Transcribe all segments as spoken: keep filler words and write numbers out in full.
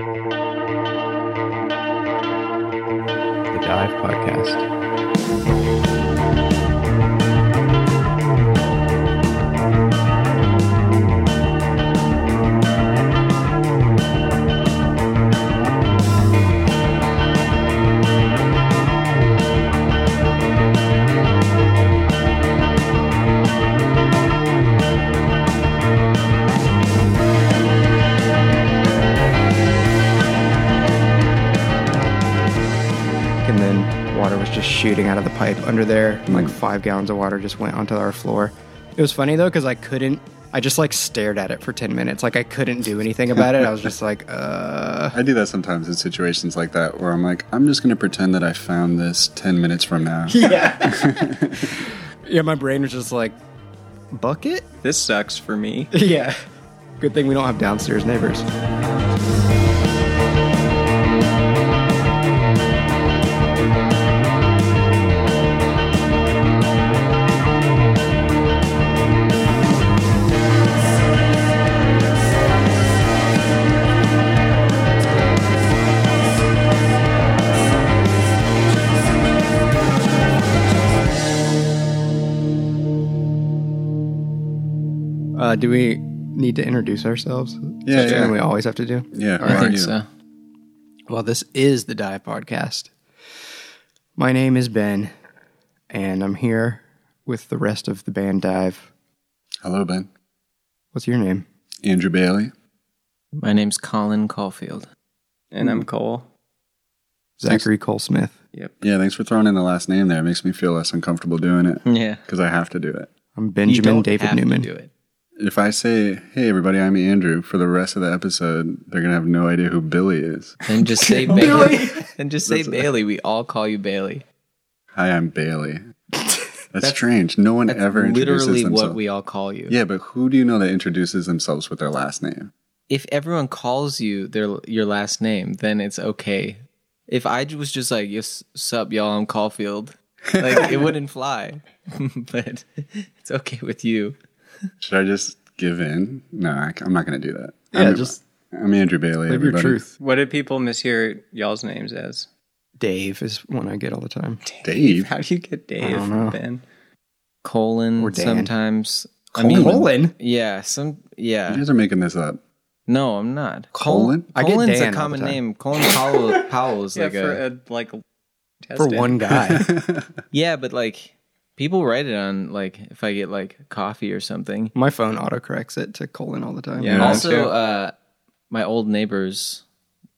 The DIIV podcast. Just shooting out of the pipe under there. Mm. Like five gallons of water just went onto our floor. It was funny though, because I couldn't, I just like stared at it for ten minutes. Like I couldn't do anything about it. I was just like, uh. I do that sometimes in situations like that where I'm like, I'm just going to pretend that I found this ten minutes from now. Yeah. Yeah, my brain was just like, bucket? This sucks for me. Yeah. Good thing we don't have downstairs neighbors. Uh, do we need to introduce ourselves? Yeah, Such yeah. Thing we always have to do. Yeah, All I right. think so. Well, this is the DIIV podcast. My name is Ben, and I'm here with the rest of the band DIIV. Hello, Ben. What's your name? Andrew Bailey. My name's Colin Caulfield, and I'm Cole. Zachary thanks. Cole Smith. Yep. Yeah, thanks for throwing in the last name there. It makes me feel less uncomfortable doing it. Yeah, because I have to do it. I'm Benjamin David Newman. You don't have to do it. If I say, hey, everybody, I'm Andrew, for the rest of the episode, they're going to have no idea who Billy is. And just say Bailey. And just say Bailey. We all call you Bailey. Hi, I'm Bailey. That's, that's strange. No one ever introduces themselves. Literally what we all call you. Yeah, but who do you know that introduces themselves with their last name? If everyone calls you their your last name, then it's okay. If I was just like, yes, sup, y'all, I'm Caulfield, like, it wouldn't fly. But it's okay with you. Should I just give in? No, I'm not going to do that. Yeah, I'm, just I'm Andrew Bailey. Live everybody. Your truth. What do people mishear y'all's names as? Dave is one I get all the time. Dave? Dave? How do you get Dave? I don't know. Ben? Colin or Dan. Sometimes. Col- I mean, Colin? Yeah. Some, yeah. You guys are making this up. No, I'm not. Colin? Col- I get Colin's Dan a common name. Colin Powell, Powell is yeah, like for a, a like for one guy. Yeah, but like. People write it on, like, if I get, like, coffee or something. My phone autocorrects it to colon all the time. Yeah. Also, uh, my old neighbors,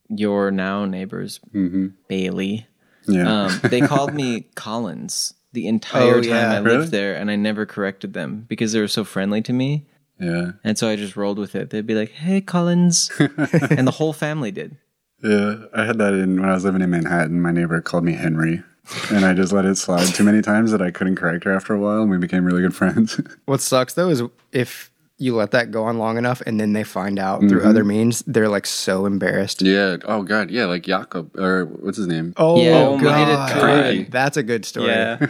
your now neighbors, mm-hmm. Bailey, yeah. um, they called me Collins the entire oh, time yeah. I lived really? there, and I never corrected them because they were so friendly to me. Yeah. And so I just rolled with it. They'd be like, hey, Collins. And the whole family did. Yeah. I had that in when I was living in Manhattan. My neighbor called me Henry. And I just let it slide too many times that I couldn't correct her after a while, and we became really good friends. What sucks, though, is if you let that go on long enough and then they find out mm-hmm. through other means, they're, like, so embarrassed. Yeah. Oh, God. Yeah, like Jacopo, or what's his name? Oh, yeah. oh God. We did a That's a good story. Yeah.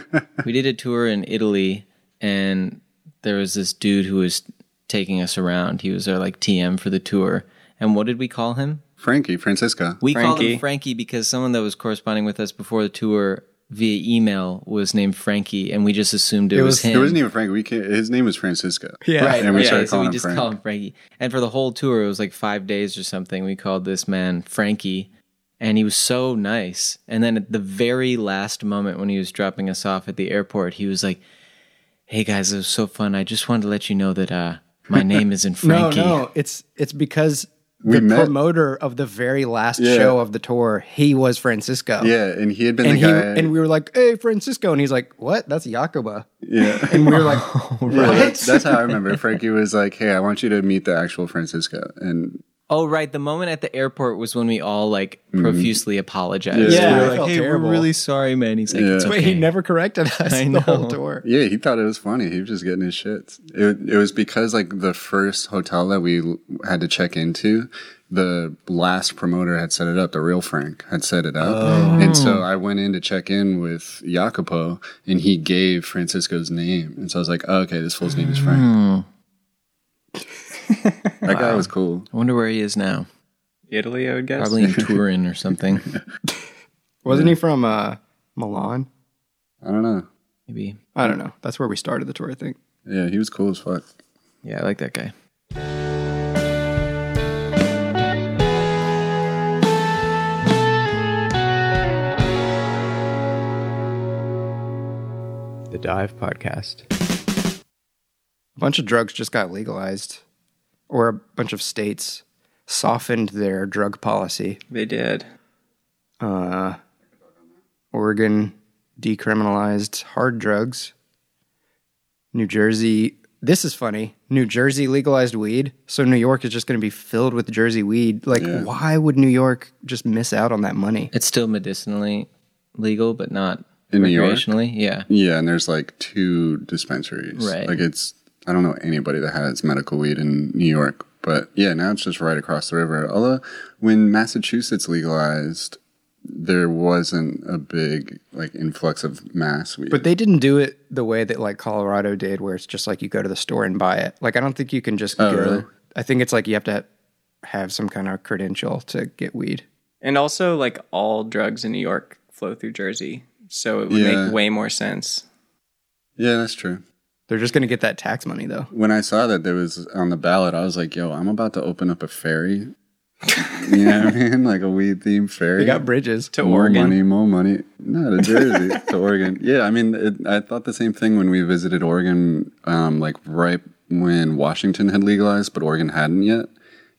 We did a tour in Italy, and there was this dude who was taking us around. He was our, like, T M for the tour. And what did we call him? Frankie, Francisca. We Frankie. called him Frankie because someone that was corresponding with us before the tour via email was named Frankie, and we just assumed it, it was, was him. It wasn't even Frankie. We his name was Francisca. Yeah, right. And we yeah, started yeah, calling so we just Frank. called him Frankie. And for the whole tour, it was like five days or something. We called this man Frankie, and he was so nice. And then at the very last moment, when he was dropping us off at the airport, he was like, "Hey guys, it was so fun. I just wanted to let you know that uh, my name isn't Frankie." no, no, it's it's because. We the met. promoter of the very last yeah. show of the tour, he was Francisco. Yeah, and he had been and the he, guy. And we were like, hey, Francisco. And he's like, what? That's Jacopo. Yeah. And we were like, oh, right. Yeah, that's, that's how I remember. Frankie was like, hey, I want you to meet the actual Francisco. And oh, right. The moment at the airport was when we all like profusely mm. apologized. Yeah. yeah. We were like, hey, terrible. We're really sorry, man. He's like, yeah. it's okay. Wait, he never corrected us I the know. whole tour. Yeah, he thought it was funny. He was just getting his shit. It, it was because like the first hotel that we had to check into, the last promoter had set it up. The real Frank had set it up. Oh. And so I went in to check in with Jacopo and he gave Francisco's name. And so I was like, oh, okay, this fool's name is Frank. That guy wow. was cool. I wonder where he is now. Italy, I would guess. Probably in Turin or something. Wasn't yeah. he from uh, Milan? I don't know. Maybe. I don't know. That's where we started the tour, I think. Yeah, he was cool as fuck. Yeah, I like that guy. The DIIV Podcast. A bunch of drugs just got legalized, or a bunch of states softened their drug policy. They did. Uh, Oregon decriminalized hard drugs. New Jersey, this is funny. New Jersey legalized weed, so New York is just going to be filled with Jersey weed. Like, yeah. Why would New York just miss out on that money? It's still medicinally legal, but not in recreationally. New York? Yeah. Yeah, and there's like two dispensaries. Right. Like, it's, I don't know anybody that has medical weed in New York, but yeah, now it's just right across the river. Although, when Massachusetts legalized, there wasn't a big like influx of mass weed. But they didn't do it the way that like Colorado did, where it's just like you go to the store and buy it. Like, I don't think you can just oh, go. Really? I think it's like you have to have some kind of credential to get weed. And also, like, all drugs in New York flow through Jersey, so it would yeah. make way more sense. Yeah, that's true. They're just going to get that tax money, though. When I saw that there was on the ballot, I was like, yo, I'm about to open up a ferry. You know what I mean? Like a weed-themed ferry. They got bridges to more Oregon. More money, more money. No, to Jersey, to Oregon. Yeah, I mean, it, I thought the same thing when we visited Oregon, um, like right when Washington had legalized, but Oregon hadn't yet.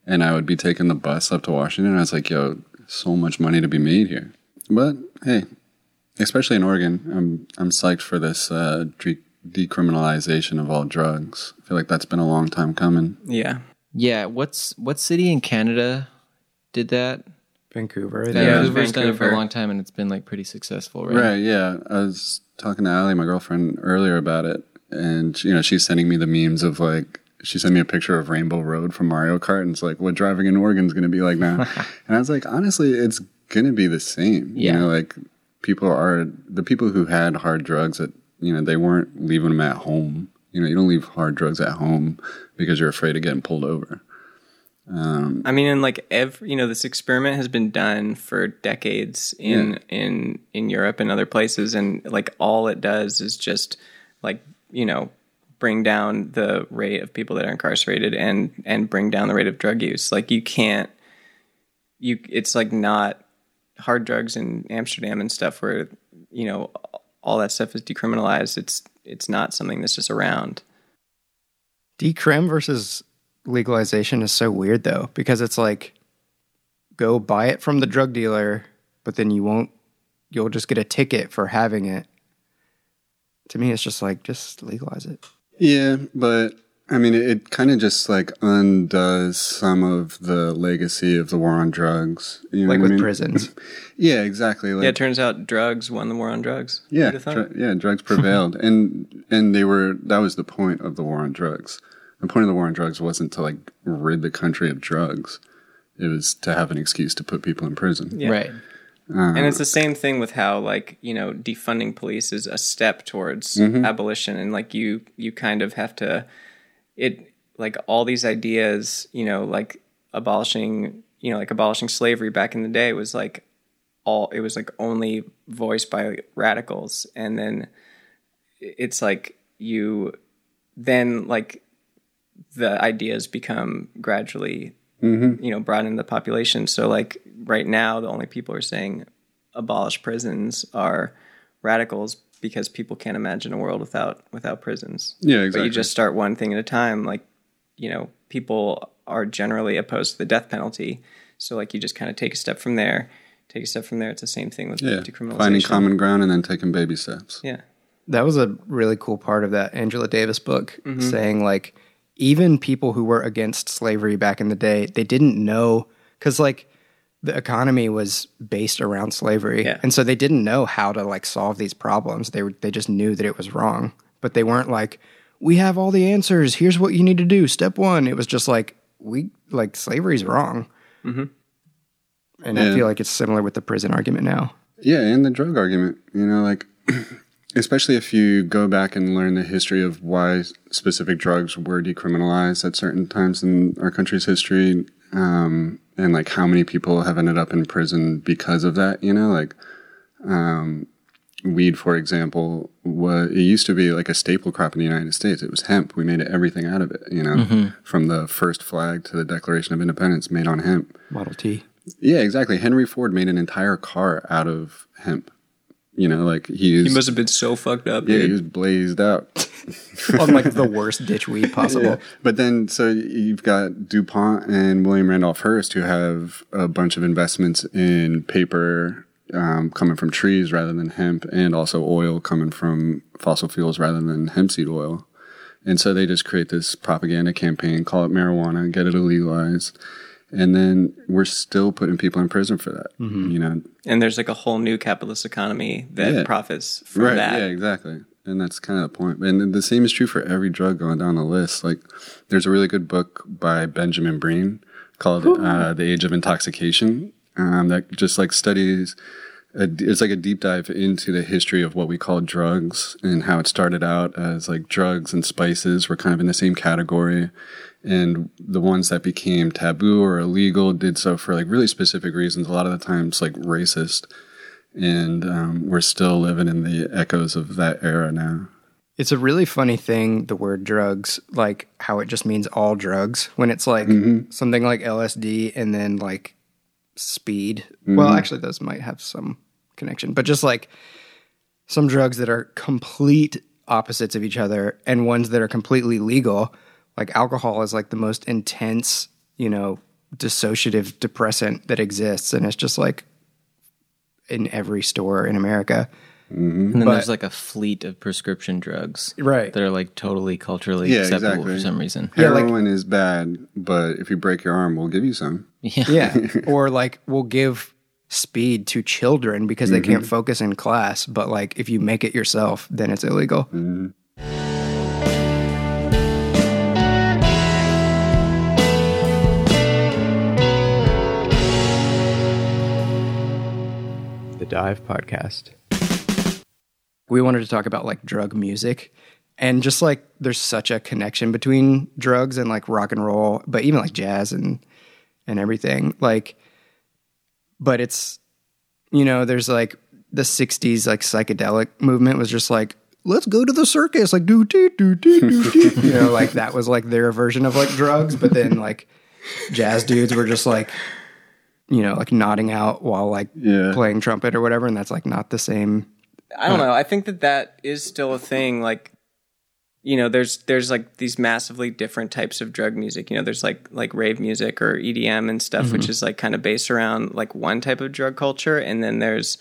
And I would be taking the bus up to Washington, and I was like, yo, so much money to be made here. But, hey, especially in Oregon, I'm I'm psyched for this uh, de- decriminalization of all drugs. I feel like that's been a long time coming. Yeah. Yeah, what's what city in Canada did that? Vancouver. I think. Yeah, Vancouver's Vancouver. done it for a long time, and it's been like pretty successful, right? Right. Yeah, I was talking to Allie, my girlfriend, earlier about it, and you know, she's sending me the memes of like, she sent me a picture of Rainbow Road from Mario Kart, and it's like, what driving in Oregon's going to be like now? And I was like, honestly, it's going to be the same. Yeah. You know, like people are the people who had hard drugs that you know they weren't leaving them at home. You know, you don't leave hard drugs at home because you're afraid of getting pulled over. Um, I mean, and like every, you know, this experiment has been done for decades in yeah. in in Europe and other places, and like all it does is just like, you know, bring down the rate of people that are incarcerated and and bring down the rate of drug use. Like you can't, you it's like not hard drugs in Amsterdam and stuff where you know all that stuff is decriminalized. It's It's not something that's just around. Decrim versus legalization is so weird, though, because it's like, go buy it from the drug dealer, but then you won't, you'll just get a ticket for having it. To me, it's just like, just legalize it. Yeah, but I mean, it, it kind of just like undoes some of the legacy of the war on drugs. You know like with I mean? prisons. Yeah, exactly. Like, yeah, it turns out drugs won the war on drugs. Yeah, dr- yeah, drugs prevailed, and and they were that was the point of the war on drugs. The point of the war on drugs wasn't to like rid the country of drugs; it was to have an excuse to put people in prison. Yeah. Right. Uh, and it's the same thing with how, like, you know, defunding police is a step towards mm-hmm. abolition, and like you you kind of have to. It like all these ideas, you know, like abolishing, you know, like abolishing slavery back in the day was like all it was like only voiced by radicals. And then it's like you then like the ideas become gradually, mm-hmm. you know, brought into the population. So like right now, the only people who are saying abolish prisons are radicals. Because people can't imagine a world without without prisons. Yeah, exactly. But you just start one thing at a time. Like, you know, people are generally opposed to the death penalty. So, like, you just kind of take a step from there, take a step from there. It's the same thing with yeah. decriminalization. Finding common ground and then taking baby steps. Yeah. That was a really cool part of that Angela Davis book, mm-hmm. saying, like, even people who were against slavery back in the day, they didn't know. Because, like, the economy was based around slavery. Yeah. And so they didn't know how to like solve these problems. They were, they just knew that it was wrong, but they weren't like, we have all the answers. Here's what you need to do. Step one. It was just like, we like slavery's wrong. Mm-hmm. And yeah. I feel like it's similar with the prison argument now. Yeah. And the drug argument, you know, like, especially if you go back and learn the history of why specific drugs were decriminalized at certain times in our country's history. Um, and like how many people have ended up in prison because of that, you know, like, um, weed, for example, was, it used to be like a staple crop in the United States. It was hemp. We made everything out of it, you know, mm-hmm. from the first flag to the Declaration of Independence made on hemp. Model T. Yeah, exactly. Henry Ford made an entire car out of hemp. You know, like he used, he must have been so fucked up. Yeah, dude. He was blazed out on like the worst ditch weed possible. Yeah. But then, so you've got DuPont and William Randolph Hearst who have a bunch of investments in paper. Um, coming from trees rather than hemp, and also oil coming from fossil fuels rather than hemp seed oil. And so they just create this propaganda campaign, call it marijuana, get it legalized. And then we're still putting people in prison for that, mm-hmm. you know? And there's like a whole new capitalist economy that yeah. profits from right, that. Yeah, exactly. And that's kind of the point. And the same is true for every drug going down the list. Like there's a really good book by Benjamin Breen called uh, The Age of Intoxication. Um, that just like studies, a, it's like a deep dive into the history of what we call drugs and how it started out as like drugs and spices were kind of in the same category. And the ones that became taboo or illegal did so for like really specific reasons, a lot of the times like racist. And um, we're still living in the echoes of that era now. It's a really funny thing, the word drugs, like how it just means all drugs when it's like mm-hmm. something like L S D and then like speed. Mm-hmm. Well, actually, those might have some connection, but just like some drugs that are complete opposites of each other and ones that are completely legal, like alcohol is like the most intense, you know, dissociative depressant that exists. And it's just like in every store in America. Mm-hmm. And then but, there's like a fleet of prescription drugs, right? That are like totally culturally yeah, acceptable exactly. for some reason. Heroin yeah, like, is bad, but if you break your arm, we'll give you some. Yeah, yeah. Or like we'll give speed to children because mm-hmm. they can't focus in class. But like if you make it yourself, then it's illegal. Mm-hmm. The DIIV Podcast. We wanted to talk about like drug music and just like there's such a connection between drugs and like rock and roll, but even like jazz and and everything. Like, but it's, you know, there's like the sixties like psychedelic movement was just like, let's go to the circus, like do do do do do do, you know, like that was like their version of like drugs. But then like jazz dudes were just like, you know, like nodding out while like yeah. playing trumpet or whatever, and that's like not the same. I don't know. I think that that is still a thing. Like, you know, there's there's like these massively different types of drug music. You know, there's like like rave music or E D M and stuff, mm-hmm. which is like kind of based around like one type of drug culture. And then there's,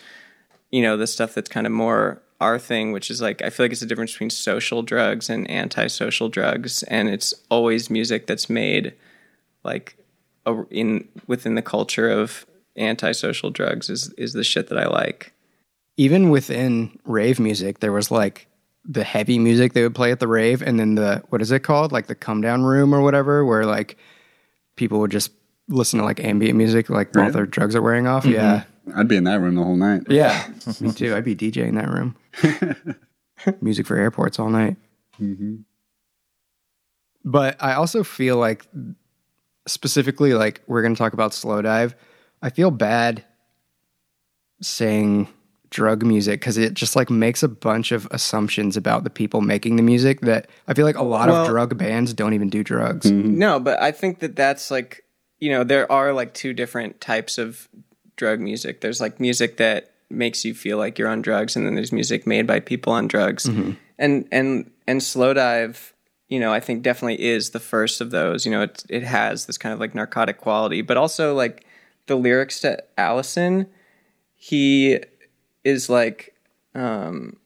you know, the stuff that's kind of more our thing, which is like, I feel like it's the difference between social drugs and antisocial drugs. And it's always music that's made like a, in within the culture of antisocial drugs is is the shit that I like. Even within rave music, there was like the heavy music they would play at the rave, and then the, what is it called? Like the come down room or whatever, where like people would just listen to like ambient music, like while right. their drugs are wearing off. Mm-hmm. Yeah. I'd be in that room the whole night. Yeah. Me too. I'd be DJing that room. Music for airports all night. Mm-hmm. But I also feel like, specifically, like we're going to talk about Slowdive. I feel bad saying drug music because it just like makes a bunch of assumptions about the people making the music that I feel like a lot well, of drug bands don't even do drugs. Mm-hmm. No, but I think that that's like, you know, there are like two different types of drug music. There's like music that makes you feel like you're on drugs, and then there's music made by people on drugs. Mm-hmm. And and and Slowdive, you know, I think definitely is the first of those. You know, it it has this kind of like narcotic quality, but also like the lyrics to Allison, he is like, um,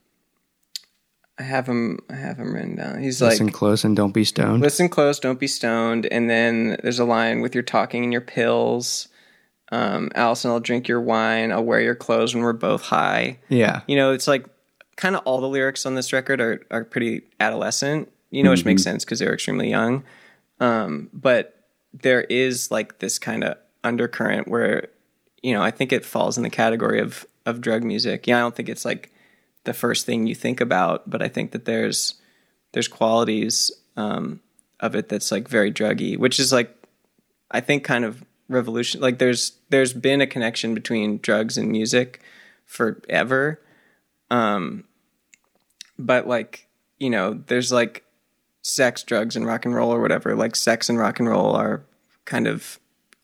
I have him, I have him written down. He's listen like, listen close and don't be stoned. Listen close, don't be stoned. And then there's a line with your talking and your pills. Um, Allison, I'll drink your wine. I'll wear your clothes when we're both high. Yeah. You know, it's like kind of all the lyrics on this record are, are pretty adolescent, you know, mm-hmm. which makes sense because they were extremely young. Um, but there is like this kind of undercurrent where, you know, I think it falls in the category of, of drug music. Yeah, I don't think it's like the first thing you think about, but I think that there's there's qualities um, of it that's like very druggy, which is like I think kind of revolution. Like there's there's been a connection between drugs and music forever. Um, but like, you know, there's like sex, drugs, and rock and roll or whatever. Like sex and rock and roll are kind of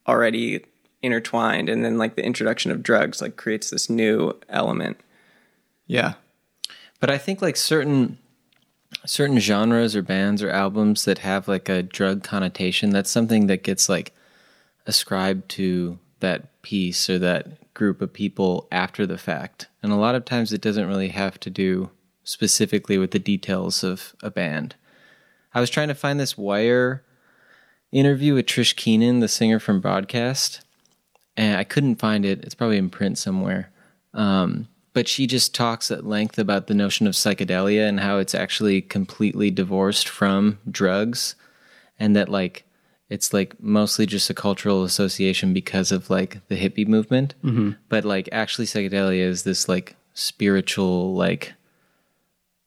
already intertwined. And then like the introduction of drugs like creates this new element. Yeah. But I think like certain certain genres or bands or albums that have like a drug connotation, that's something that gets like ascribed to that piece or that group of people after the fact. And a lot of times it doesn't really have to do specifically with the details of a band. I was trying to find this Wire interview with Trish Keenan, the singer from Broadcast, and I couldn't find it. It's probably in print somewhere. Um, but she just talks at length about the notion of psychedelia and how it's actually completely divorced from drugs, and that like it's like mostly just a cultural association because of like the hippie movement. Mm-hmm. But like actually psychedelia is this like spiritual, like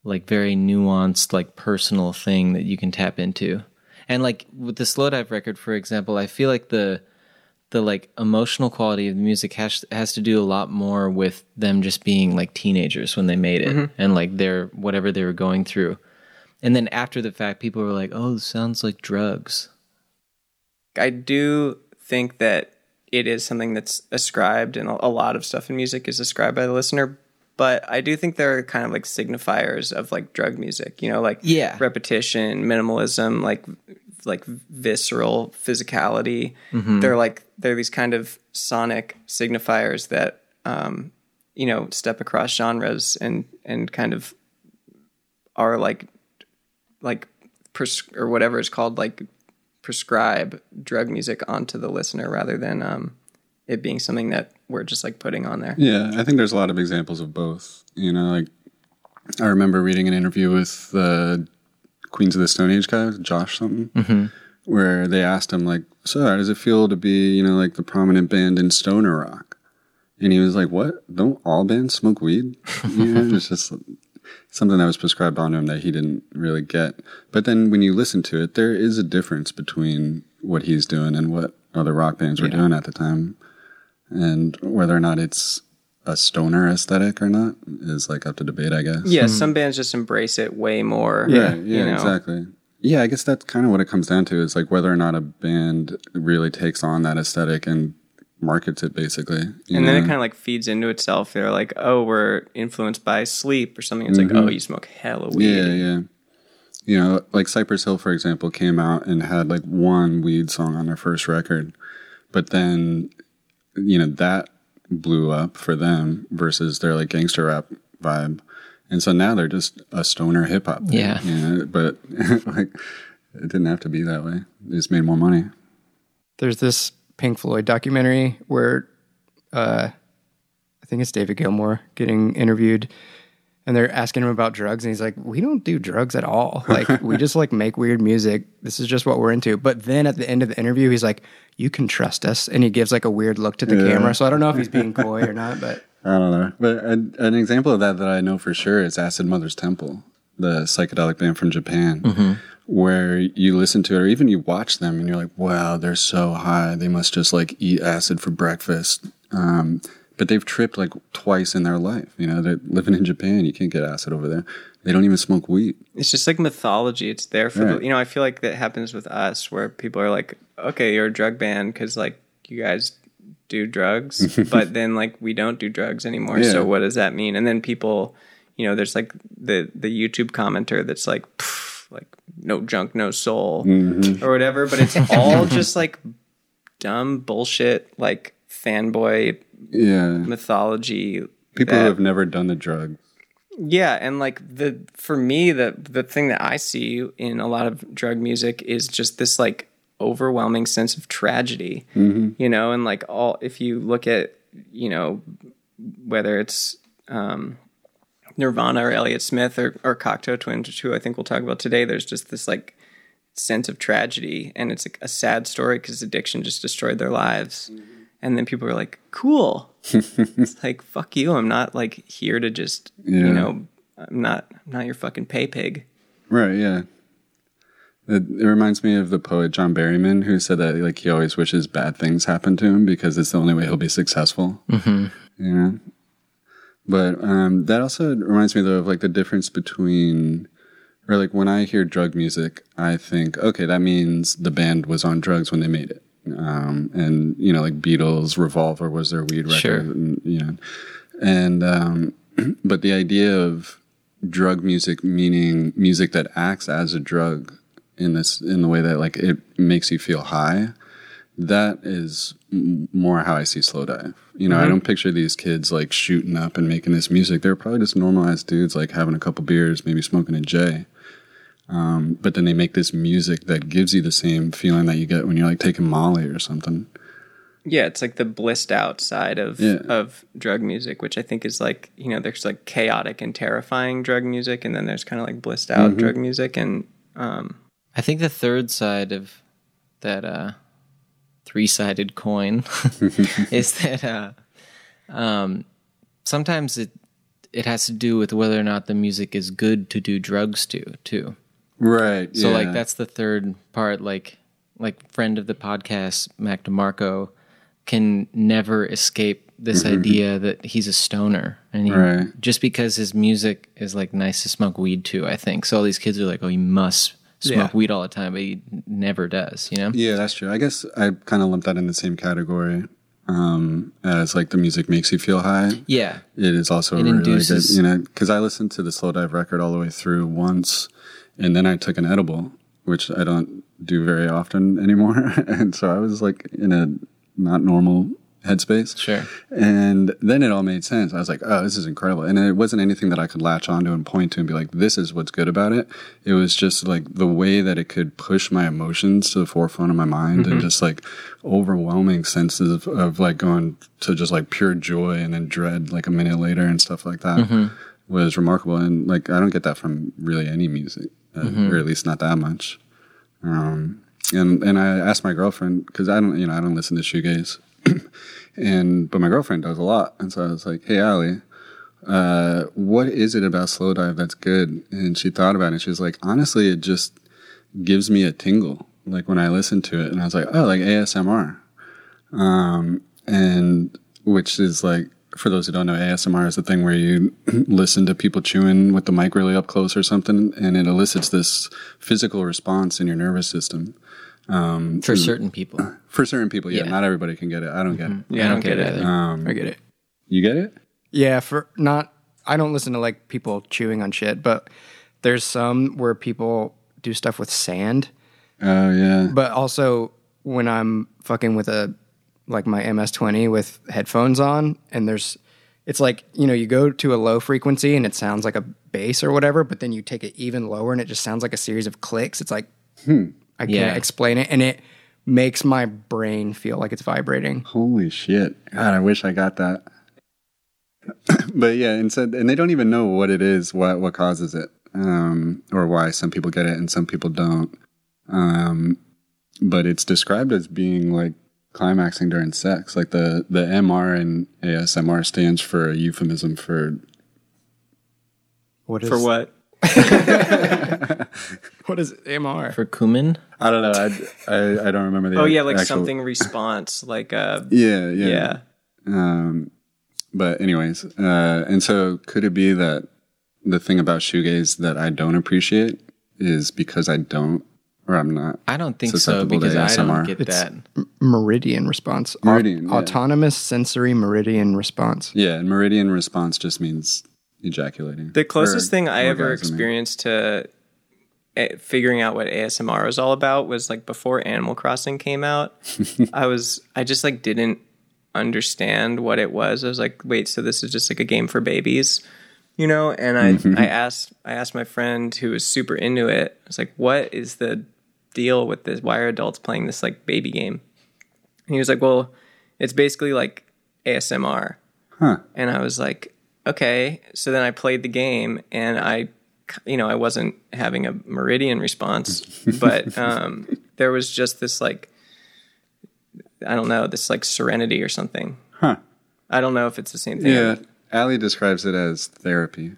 like very nuanced, like personal thing that you can tap into. And like with the Slowdive record, for example, I feel like the the like emotional quality of the music has has to do a lot more with them just being like teenagers when they made it, mm-hmm. and like their whatever they were going through. And then after the fact, people were like, "Oh, this sounds like drugs." I do think that it is something that's ascribed, and a lot of stuff in music is ascribed by the listener. But I do think there are kind of like signifiers of like drug music, you know, like yeah. repetition, minimalism, like like visceral physicality. Mm-hmm. They're like they're these kind of sonic signifiers that um, you know, step across genres and and kind of are like like pres- or whatever it's called, like prescribe drug music onto the listener rather than um, it being something that we're just like putting on there. Yeah, I think there's a lot of examples of both. You know, like I remember reading an interview with the Queens of the Stone Age guy, Josh something, mm-hmm. where they asked him like, "So how does it feel to be, you know, like the prominent band in stoner rock?" And he was like, "What? Don't all bands smoke weed?" You know, it's just something that was prescribed on him that he didn't really get. But then when you listen to it, there is a difference between what he's doing and what other rock bands were yeah. doing at the time. And whether or not it's a stoner aesthetic or not is like up to debate, I guess. Yeah, mm-hmm. some bands just embrace it way more. Yeah, yeah, you know? Exactly. Yeah, I guess that's kind of what it comes down to, is like whether or not a band really takes on that aesthetic and markets it, basically. And know? Then it kind of like feeds into itself. They're like, "Oh, we're influenced by sleep" or something. It's mm-hmm. like, "Oh, you smoke hella weed." Yeah, yeah. You know, like Cypress Hill, for example, came out and had like one weed song on their first record. But then, you know, that blew up for them versus their like gangster rap vibe, and so now they're just a stoner hip hop. Yeah, you know? But like, it didn't have to be that way. They just made more money. There's this Pink Floyd documentary where uh, I think it's David Gilmour getting interviewed, and they're asking him about drugs, and he's like, "We don't do drugs at all. Like, we just like make weird music. This is just what we're into." But then at the end of the interview, he's like, "You can trust us," and he gives like a weird look to the yeah. camera. So I don't know if he's being coy or not, but I don't know. But an, an example of that that I know for sure is Acid Mother's Temple, the psychedelic band from Japan, mm-hmm. where you listen to it or even you watch them and you're like, "Wow, they're so high. They must just like eat acid for breakfast." Um, But they've tripped like twice in their life. You know, they're living in Japan. You can't get acid over there. They don't even smoke weed. It's just like mythology. It's there for, right. the, you know, I feel like that happens with us where people are like, "Okay, you're a drug band because like you guys do drugs." But then like we don't do drugs anymore. Yeah. So what does that mean? And then people, you know, there's like the, the YouTube commenter that's like, like no junk, no soul mm-hmm. or whatever. But it's all just like dumb bullshit, like fanboy yeah mythology, people that, who have never done the drug. Yeah. And like the for me the the thing that I see in a lot of drug music is just this like overwhelming sense of tragedy, mm-hmm. you know. And like all if you look at, you know, whether it's um Nirvana or Elliott Smith or, or Cocteau Twins, who I think we'll talk about today, there's just this like sense of tragedy, and it's like a sad story because addiction just destroyed their lives. Mm-hmm. And then people are like, "Cool." It's like, fuck you. I'm not like here to just, yeah. you know, I'm not, I'm not your fucking pay pig. Right. Yeah. It, it reminds me of the poet John Berryman, who said that like he always wishes bad things happen to him because it's the only way he'll be successful. Mm-hmm. You know? But um, that also reminds me, though, of like the difference between, or like when I hear drug music, I think, okay, that means the band was on drugs when they made it. Um, and, you know, like Beatles, Revolver was their weed record. Sure. And, you know, and um, but the idea of drug music meaning music that acts as a drug in this, in the way that like it makes you feel high, that is more how I see Slowdive. You know, mm-hmm. I don't picture these kids like shooting up and making this music. They're probably just normal ass dudes, like having a couple beers, maybe smoking a J. Um, but then they make this music that gives you the same feeling that you get when you're like taking Molly or something. Yeah, it's like the blissed out side of yeah. of drug music, which I think is like, you know, there's like chaotic and terrifying drug music, and then there's kind of like blissed out mm-hmm. drug music. And um, I think the third side of that uh, three-sided coin is that uh, um, sometimes it it has to do with whether or not the music is good to do drugs to, too. Right. So yeah. like that's the third part. Like like friend of the podcast, Mac DeMarco, can never escape this mm-hmm. idea that he's a stoner. And he, right. just because his music is like nice to smoke weed to, I think. So all these kids are like, oh, you must smoke yeah. weed all the time, but he never does, you know? Yeah, that's true. I guess I kind of lump that in the same category um, as like the music makes you feel high. Yeah. It is also it really induces- good, you know, because I listened to the Slowdive record all the way through once, and then I took an edible, which I don't do very often anymore. And so I was like in a not normal headspace. Sure. And then it all made sense. I was like, oh, this is incredible. And it wasn't anything that I could latch onto and point to and be like, this is what's good about it. It was just like the way that it could push my emotions to the forefront of my mind mm-hmm. and just like overwhelming senses of, of like going to just like pure joy and then dread like a minute later and stuff like that mm-hmm. was remarkable. And like, I don't get that from really any music, uh, mm-hmm. or at least not that much. Um, And and I asked my girlfriend, because I don't, you know, I don't listen to shoegaze, and but my girlfriend does a lot, and so I was like, hey, Allie, uh, what is it about Slowdive that's good? And she thought about it, and she was like, honestly, it just gives me a tingle, like when I listen to it, and I was like, oh, like A S M R, um, and which is like, for those who don't know, A S M R is the thing where you listen to people chewing with the mic really up close or something, and it elicits this physical response in your nervous system. Um, for certain people. For certain people, yeah. yeah. Not everybody can get it. I don't mm-hmm. get it. Yeah, I don't, I don't get, get it. it. Um, I get it. You get it? Yeah, for not... I don't listen to, like, people chewing on shit, but there's some where people do stuff with sand. Oh, yeah. But also, when I'm fucking with a... like my M S twenty with headphones on, and there's, it's like, you know, you go to a low frequency and it sounds like a bass or whatever, but then you take it even lower and it just sounds like a series of clicks. It's like, hmm. I yeah. can't explain it. And it makes my brain feel like it's vibrating. Holy shit. God, I wish I got that. But yeah, and, so, and they don't even know what it is, what, what causes it, um, or why some people get it and some people don't. Um, but it's described as being like, climaxing during sex, like the the M R and A S M R stands for a euphemism for what is for what what is M R for cumin? I don't know. I, I, I don't remember the. Oh yeah, like actual... something response, like uh yeah yeah. yeah. Um, but anyways, uh, and so could it be that the thing about shoegaze that I don't appreciate is because I don't. Or I'm not. I don't think so because I don't get it's that meridian response. Meridian, Aut- yeah. Autonomous sensory meridian response. Yeah, and meridian response just means ejaculating. The closest or, thing I ever experienced to a- figuring out what A S M R was all about was like before Animal Crossing came out. I was I just like didn't understand what it was. I was like, wait, so this is just like a game for babies, you know? And I mm-hmm. I asked I asked my friend who was super into it. I was like, what is the deal with this? Why are adults playing this like baby game? And he was like, well, it's basically like A S M R. Huh. And I was like, okay. So then I played the game and I, you know, I wasn't having a meridian response, but um, there was just this like, I don't know, this like serenity or something. Huh. I don't know if it's the same thing. Yeah. Allie describes it as therapy.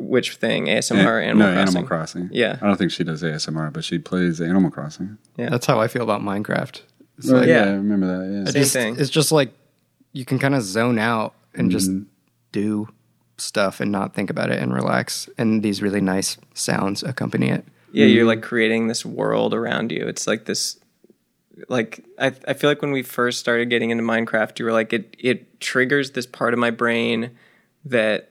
which thing? A S M R, Animal Crossing? No, Animal Crossing. Yeah. I don't think she does A S M R, but she plays Animal Crossing. Yeah. That's how I feel about Minecraft. Well, like, yeah, I remember that. Yeah. Same just, thing. It's just like you can kind of zone out and just mm. do stuff and not think about it and relax. And these really nice sounds accompany it. Yeah, mm. you're like creating this world around you. It's like this... Like, I I feel like when we first started getting into Minecraft, you were like, it it triggers this part of my brain that,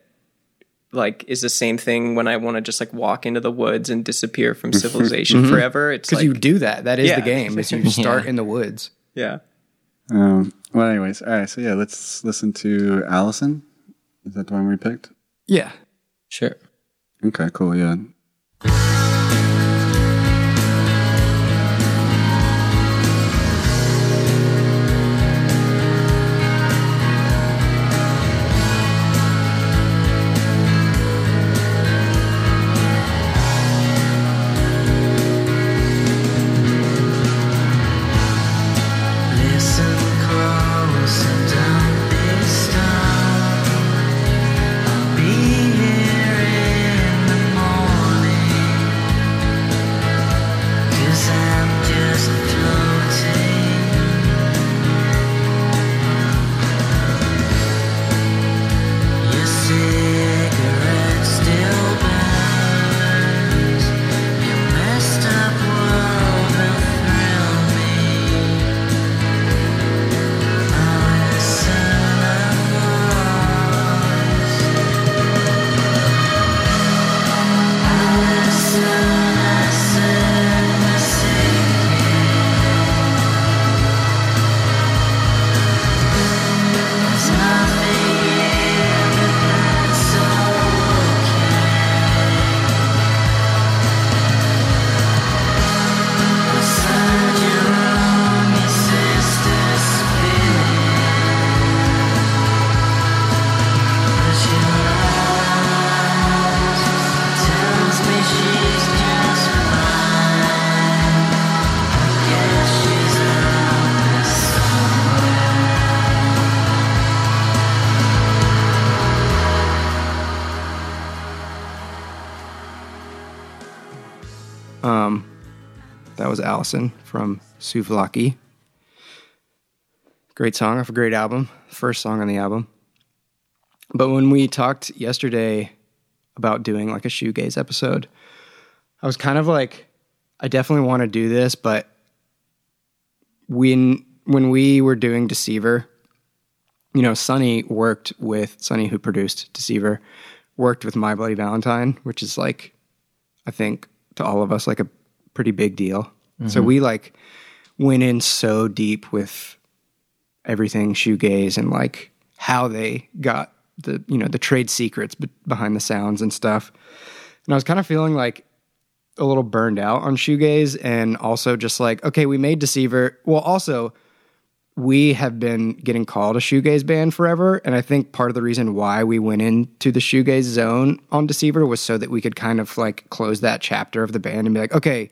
like, is the same thing when I want to just, like, walk into the woods and disappear from civilization mm-hmm. forever. It's because like, you do that. That is yeah. the game. Is you start yeah. in the woods. Yeah. Um, well, anyways. All right. So, yeah, let's listen to Allison. Is that the one we picked? Yeah. Sure. Okay, cool. Yeah. Was Allison from Souvlaki. Great song off a great album. First song on the album. But when we talked yesterday about doing like a shoegaze episode, I was kind of like, I definitely want to do this, but when when we were doing Deceiver, you know, Sonny worked with, Sonny who produced Deceiver, worked with My Bloody Valentine, which is like, I think to all of us, like a pretty big deal. Mm-hmm. So we like went in so deep with everything shoegaze and like how they got the, you know, the trade secrets be- behind the sounds and stuff. And I was kind of feeling like a little burned out on shoegaze and also just like, okay, we made Deceiver. Well, also we have been getting called a shoegaze band forever. And I think part of the reason why we went into the shoegaze zone on Deceiver was so that we could kind of like close that chapter of the band and be like, okay,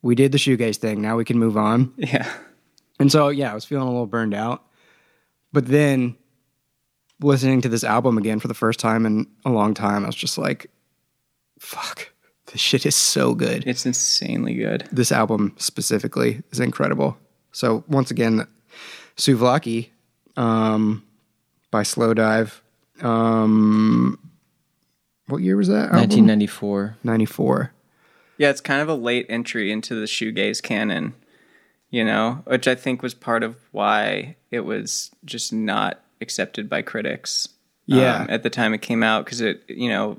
we did the shoegaze thing. Now we can move on. Yeah. And so, yeah, I was feeling a little burned out. But then listening to this album again for the first time in a long time, I was just like, fuck, this shit is so good. It's insanely good. This album specifically is incredible. So once again, Souvlaki um, by Slowdive. Um, what year was that album? nineteen ninety-four ninety-four Yeah, it's kind of a late entry into the shoegaze canon, you know, which I think was part of why it was just not accepted by critics. Yeah, um, at the time it came out, because it, you know,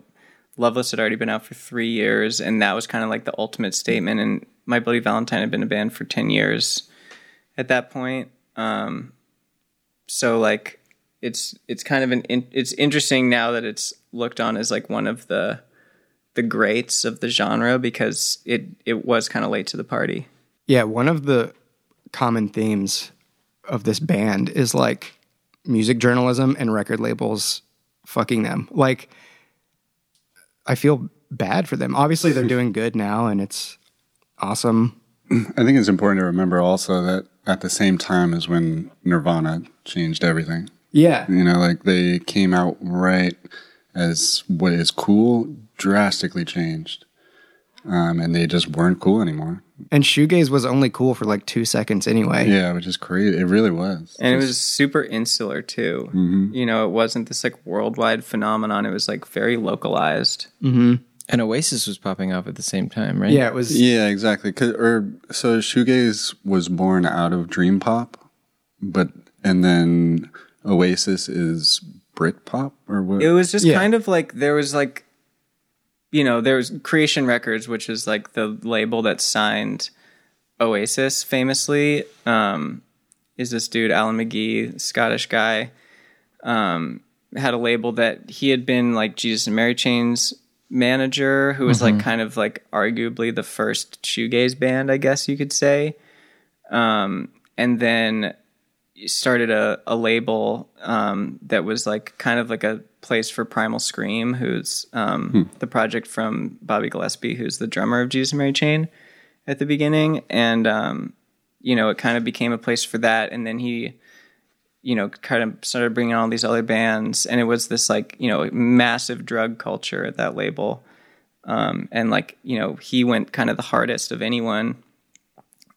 Loveless had already been out for three years, and that was kind of like the ultimate statement. And My Bloody Valentine had been a band for ten years at that point. Um, so like it's it's kind of an in, it's interesting now that it's looked on as like one of the. the greats of the genre, because it, it was kind of late to the party. Yeah, one of the common themes of this band is like music journalism and record labels fucking them. Like, I feel bad for them. Obviously, they're doing good now, and it's awesome. I think it's important to remember also that at the same time as when Nirvana changed everything. Yeah. You know, like they came out right as what is cool drastically changed. Um, and they just weren't cool anymore. And shoegaze was only cool for like two seconds anyway. Yeah, which is crazy. It really was. And it was super insular too. Mm-hmm. You know, it wasn't this like worldwide phenomenon. It was like very localized. Mm-hmm. And Oasis was popping off at the same time, right? Yeah, it was. Yeah, exactly. Cause, or so shoegaze was born out of dream pop, but and then Oasis is Brit pop or what? It was just yeah. kind of like there was like. You know, there was Creation Records, which is like the label that signed Oasis famously. Um, is this dude, Alan McGee, Scottish guy, um, had a label that he had been like Jesus and Mary Chain's manager, who was mm-hmm. like kind of like arguably the first shoegaze band, I guess you could say. Um, and then started a, a label um, that was like kind of like a place for Primal Scream, who's um hmm. the project from Bobby Gillespie, who's the drummer of Jesus and Mary Chain at the beginning, and um you know, it kind of became a place for that. And then he, you know, kind of started bringing all these other bands, and it was this like, you know, massive drug culture at that label, um and like, you know, he went kind of the hardest of anyone.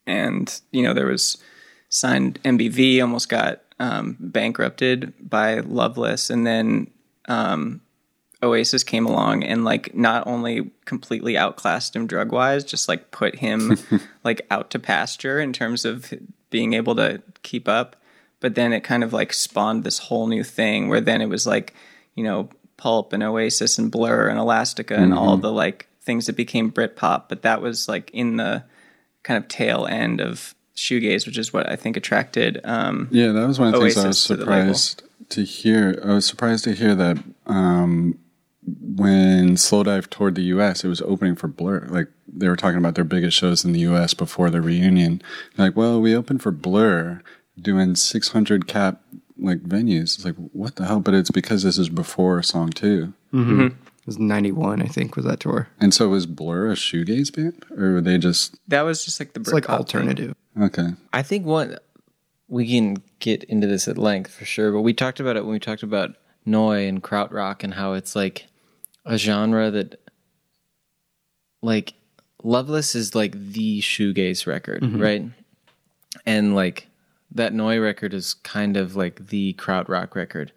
And you know, there was signed M B V, almost got um bankrupted by Loveless, and then Um, Oasis came along and like not only completely outclassed him drug wise, just like put him like out to pasture in terms of being able to keep up. But then it kind of like spawned this whole new thing where then it was like, you know, Pulp and Oasis and Blur and Elastica mm-hmm. and all the like things that became Britpop. But that was like in the kind of tail end of shoegaze, which is what I think attracted um yeah that was one of the Oasis things I was surprised to hear. I was surprised to hear that um, when Slowdive toured the U S, it was opening for Blur. Like, they were talking about their biggest shows in the U S before their reunion. They're like, well, we opened for Blur doing six hundred cap, like, venues. It's like, what the hell? But it's because this is before Song two. Mm-hmm. It was ninety-one, I think, was that tour. And so was Blur a shoegaze band? Or were they just... That was just, like, the... It's, like, alternative. Thing. Okay. I think one... We can get into this at length for sure, but we talked about it when we talked about Noi and krautrock and how it's like a genre that, like, Loveless is like the shoegaze record, mm-hmm. right? And like that Noi record is kind of like the krautrock record.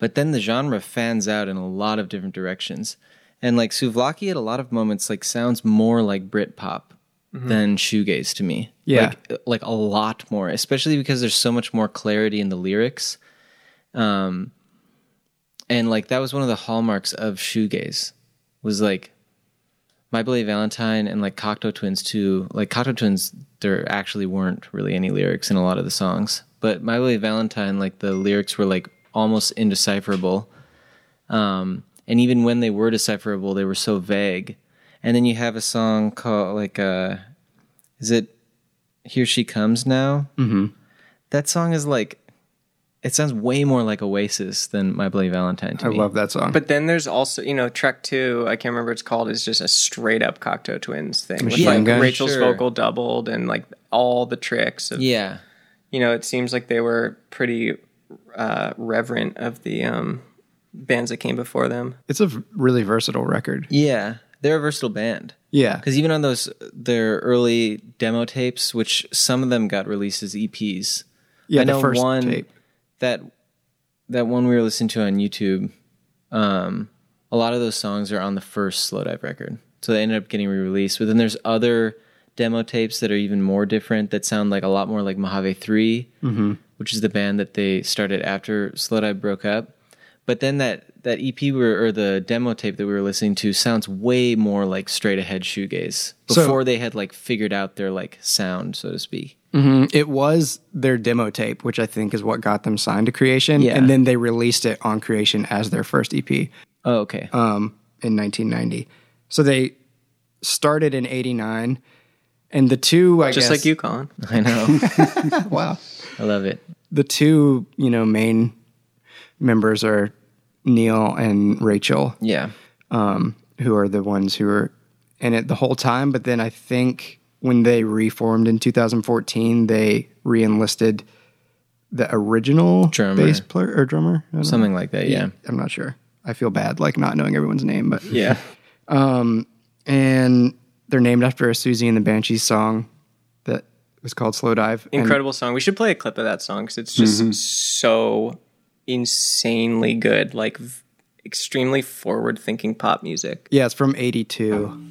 But then the genre fans out in a lot of different directions. And like Souvlaki at a lot of moments like sounds more like Britpop mm-hmm. than shoegaze to me. Yeah, like, like a lot more, especially because there's so much more clarity in the lyrics, um, and like that was one of the hallmarks of shoegaze was like My Bloody Valentine and like Cocteau Twins too. Like Cocteau Twins, there actually weren't really any lyrics in a lot of the songs, but My Bloody Valentine, like the lyrics were like almost indecipherable, um, and even when they were decipherable, they were so vague. And then you have a song called like uh, is it Here She Comes Now. Mm-hmm. That song is like, it sounds way more like Oasis than My Bloody Valentine to I me. I love that song. But then there's also, you know, track two, I can't remember what it's called, is just a straight up Cocteau Twins thing. With yeah, like Rachel's sure. vocal doubled and like all the tricks. Of, yeah. You know, it seems like they were pretty uh, reverent of the um, bands that came before them. It's a really versatile record. Yeah. They're a versatile band. Yeah. Because even on those, their early demo tapes, which some of them got released as E Ps. Yeah, I know the first one, tape. That, that one we were listening to on YouTube, um, a lot of those songs are on the first Slowdive record. So they ended up getting re-released. But then there's other demo tapes that are even more different that sound like a lot more like Mojave three, mm-hmm. which is the band that they started after Slowdive broke up. But then that, that E P we were, or the demo tape that we were listening to sounds way more like straight ahead shoegaze before so, they had like figured out their like sound, so to speak. Mm-hmm. It was their demo tape, which I think is what got them signed to Creation. Yeah. And then they released it on Creation as their first E P. Oh, okay. Um, in nineteen ninety. So they started in eighty-nine. And the two, I Just guess. Just like you, Colin. I know. Wow. I love it. The two, you know, main members are Neil and Rachel, yeah, um, who are the ones who were in it the whole time. But then I think when they reformed in two thousand fourteen, they re-enlisted the original drummer. bass player or drummer, something know. like that. Yeah, I'm not sure. I feel bad, like, not knowing everyone's name, but yeah. Um, and they're named after a Siouxsie and the Banshees song that was called Slowdive. Incredible and, song. We should play a clip of that song because it's just mm-hmm. so insanely good, like v- extremely forward-thinking pop music. Yeah, it's from eighty-two.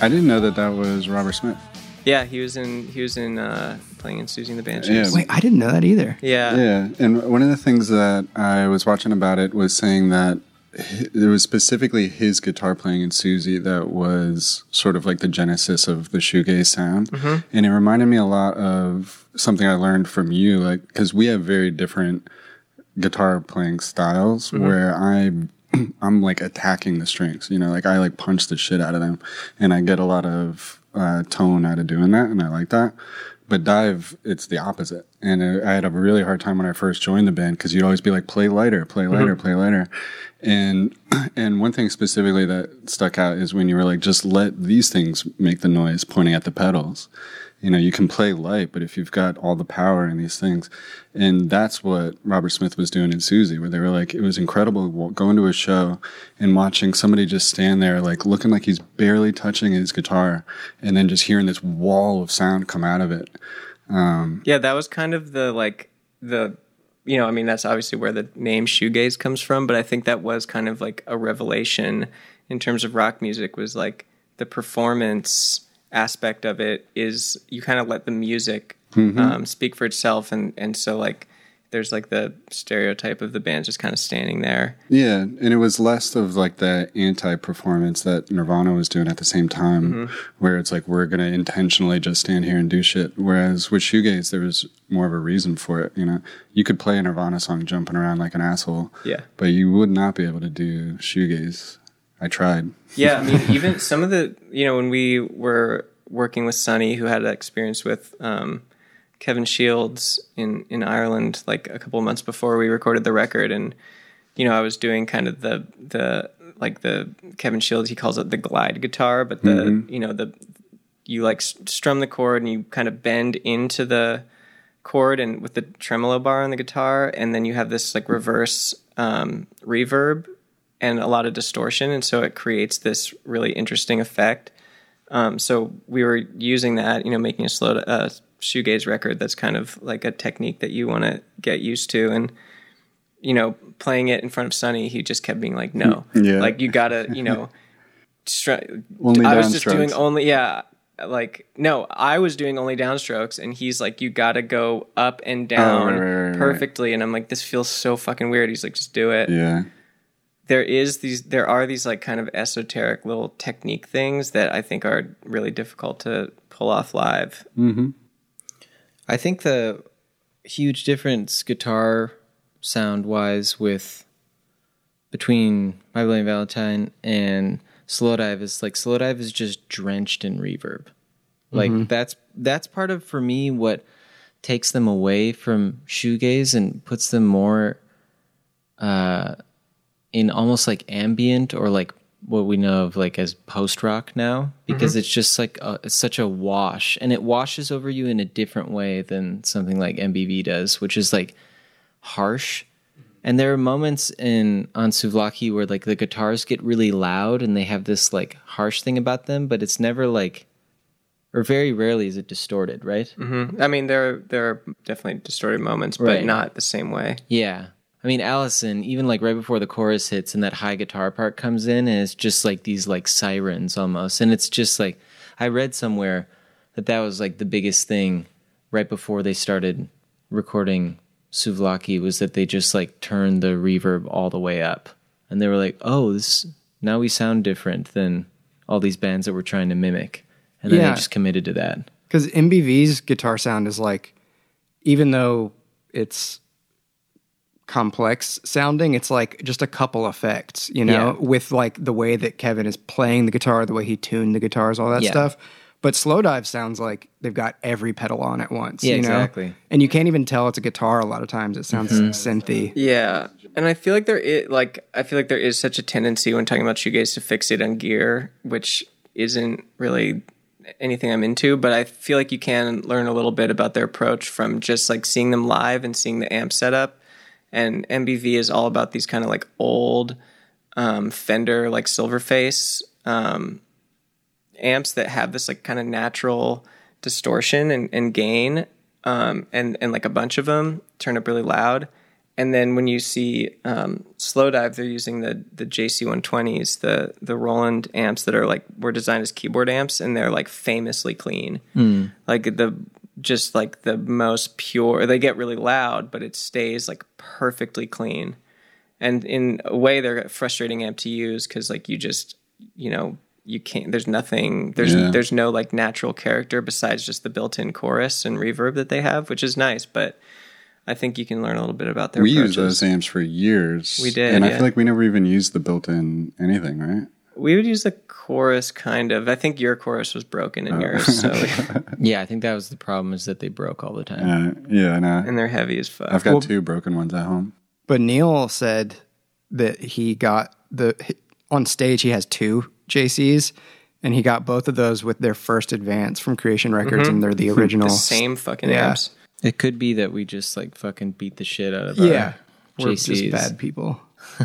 I didn't know that that was Robert Smith. Yeah, he was in he was in uh, playing in Siouxsie and the Banshees. Yeah. Wait, I didn't know that either. Yeah, yeah. And one of the things that I was watching about it was saying that it was specifically his guitar playing in Siouxsie that was sort of like the genesis of the shoegaze sound, mm-hmm. and it reminded me a lot of something I learned from you, like because we have very different guitar playing styles. Mm-hmm. Where I. I'm like attacking the strings, you know, like I like punch the shit out of them and I get a lot of uh, tone out of doing that. And I like that. But dive, it's the opposite. And I had a really hard time when I first joined the band because you'd always be like, play lighter, play lighter, mm-hmm. play lighter. And and one thing specifically that stuck out is when you were like, just let these things make the noise pointing at the pedals. You know, you can play light, but if you've got all the power in these things, and that's what Robert Smith was doing in Siouxsie, where they were like, it was incredible going to a show and watching somebody just stand there, like looking like he's barely touching his guitar, and then just hearing this wall of sound come out of it. Um, yeah, that was kind of the like the, you know, I mean, that's obviously where the name shoegaze comes from, but I think that was kind of like a revelation in terms of rock music was like the performance aspect of it is you kind of let the music mm-hmm. um, speak for itself, and and so like there's like the stereotype of the band just kind of standing there. Yeah, and it was less of like the anti-performance that Nirvana was doing at the same time, mm-hmm. where it's like we're gonna intentionally just stand here and do shit. Whereas with shoegaze, there was more of a reason for it. You know, you could play a Nirvana song jumping around like an asshole. Yeah, but you would not be able to do shoegaze. I tried. Yeah, I mean, even some of the, you know, when we were working with Sonny, who had that experience with um, Kevin Shields in, in Ireland, like a couple of months before we recorded the record, and, you know, I was doing kind of the, the like the Kevin Shields, he calls it the glide guitar, but the, mm-hmm. you know, the you like strum the chord and you kind of bend into the chord and with the tremolo bar on the guitar, and then you have this like reverse um, reverb and a lot of distortion, and so it creates this really interesting effect. Um, so we were using that, you know, making a slow uh, shoegaze record that's kind of like a technique that you want to get used to, and, you know, playing it in front of Sonny, he just kept being like, no. Yeah. Like, you gotta, you know, stri- only I was just strokes. doing only, yeah, like, no, I was doing only downstrokes, and he's like, you gotta go up and down oh, right, right, perfectly, right. And I'm like, this feels so fucking weird. He's like, just do it. Yeah. There is these, there are these like kind of esoteric little technique things that I think are really difficult to pull off live. Mm-hmm. I think the huge difference guitar sound wise with between My Bloody Valentine and Slowdive is like Slowdive is just drenched in reverb. Like mm-hmm. that's that's part of for me what takes them away from shoegaze and puts them more. Uh, in almost like ambient or like what we know of like as post-rock now, because mm-hmm. it's just like a, it's such a wash, and it washes over you in a different way than something like M B V does, which is like harsh. And there are moments in on Souvlaki where like the guitars get really loud and they have this like harsh thing about them, but it's never like, or very rarely is it distorted, right? Mm-hmm. I mean, there, there are definitely distorted moments, but right. not the same way. Yeah. I mean, Allison, even like right before the chorus hits and that high guitar part comes in, and it's just like these like sirens almost. And it's just like, I read somewhere that that was like the biggest thing right before they started recording Souvlaki was that they just like turned the reverb all the way up. And they were like, oh, this now we sound different than all these bands that we're trying to mimic. And then yeah. they just committed to that. Because M B V's guitar sound is like, even though it's complex sounding, it's like just a couple effects, you know, yeah. with like the way that Kevin is playing the guitar, the way he tuned the guitars, all that yeah. stuff. But Slowdive sounds like they've got every pedal on at once, yeah, you know? Exactly. And you can't even tell it's a guitar a lot of times. It sounds mm-hmm. synthy. Yeah. And I feel like there is like I feel like there is such a tendency when talking about shoegaze to fixate on gear, which isn't really anything I'm into, but I feel like you can learn a little bit about their approach from just like seeing them live and seeing the amp setup. And M B V is all about these kind of like old um, Fender, like Silverface um, amps that have this like kind of natural distortion and, and gain, um, and, and like a bunch of them turn up really loud. And then when you see um, Slowdive, they're using the the J C one twenties, the the Roland amps that are like were designed as keyboard amps, and they're like famously clean, mm. like the just like the most pure. They get really loud, but it stays like perfectly clean. And in a way, they're a frustrating amp to use because like you just you know you can't. There's nothing. There's yeah. there's no like natural character besides just the built-in chorus and reverb that they have, which is nice, but. I think you can learn a little bit about their we approaches. We used those amps for years. We did, And yeah. I feel like we never even used the built-in anything, right? We would use the chorus, kind of. I think your chorus was broken in oh. yours. So yeah, I think that was the problem, is that they broke all the time. Uh, yeah, I know. And they're heavy as fuck. I've got well, two broken ones at home. But Neil said that he got the... On stage, he has two J Cs, and he got both of those with their first advance from Creation Records, mm-hmm. and they're the original... The same fucking yeah. amps. It could be that we just, like, fucking beat the shit out of yeah. our J Cs. We're just bad people.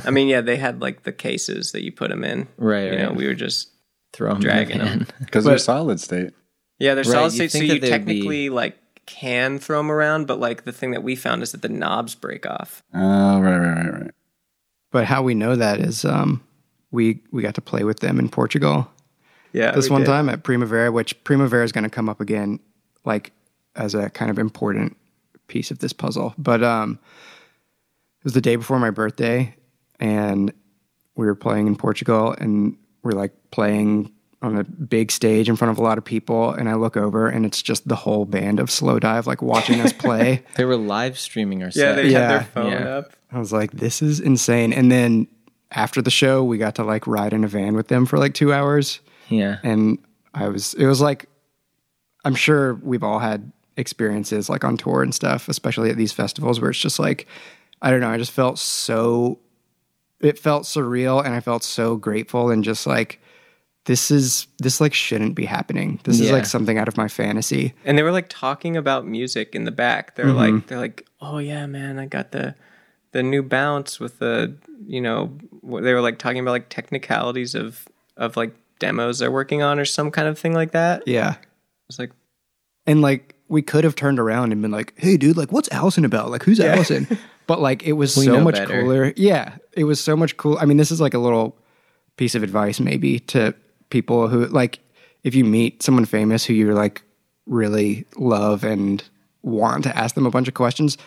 I mean, yeah, they had, like, the cases that you put them in. Right, You right. know, we were just Throw dragging them. Because they're solid state. Yeah, they're right. solid state, so you technically, be... like, can throw them around, but, like, the thing that we found is that the knobs break off. Oh, uh, right, right, right, right. But how we know that is um, we, we got to play with them in Portugal. Yeah, This one did. time at Primavera, which Primavera is going to come up again, like, as a kind of important piece of this puzzle. But um, it was the day before my birthday, and we were playing in Portugal, and we're like playing on a big stage in front of a lot of people, and I look over, and it's just the whole band of Slowdive like watching us play. They were live streaming our set. Yeah, they yeah. had their phone yeah. up. I was like, this is insane. And then after the show, we got to like ride in a van with them for like two hours. Yeah. And I was, it was like, I'm sure we've all had experiences like on tour and stuff, especially at these festivals where it's just like, I don't know, I just felt so, it felt surreal, and I felt so grateful, and just like, this is, this like shouldn't be happening. This yeah. is like something out of my fantasy. And they were like talking about music in the back. They're mm-hmm. like, they're like, oh yeah, man, I got the, the new bounce with the, you know, they were like talking about like technicalities of, of like demos they're working on or some kind of thing like that. Yeah. It's like, and like we could have turned around and been like, "Hey, dude, like, what's Allison about? Like, who's yeah. Allison?" But like, it was we so much better. cooler. Yeah, it was so much cool. I mean, this is like a little piece of advice, maybe, to people who like, if you meet someone famous who you like really love and want to ask them a bunch of questions,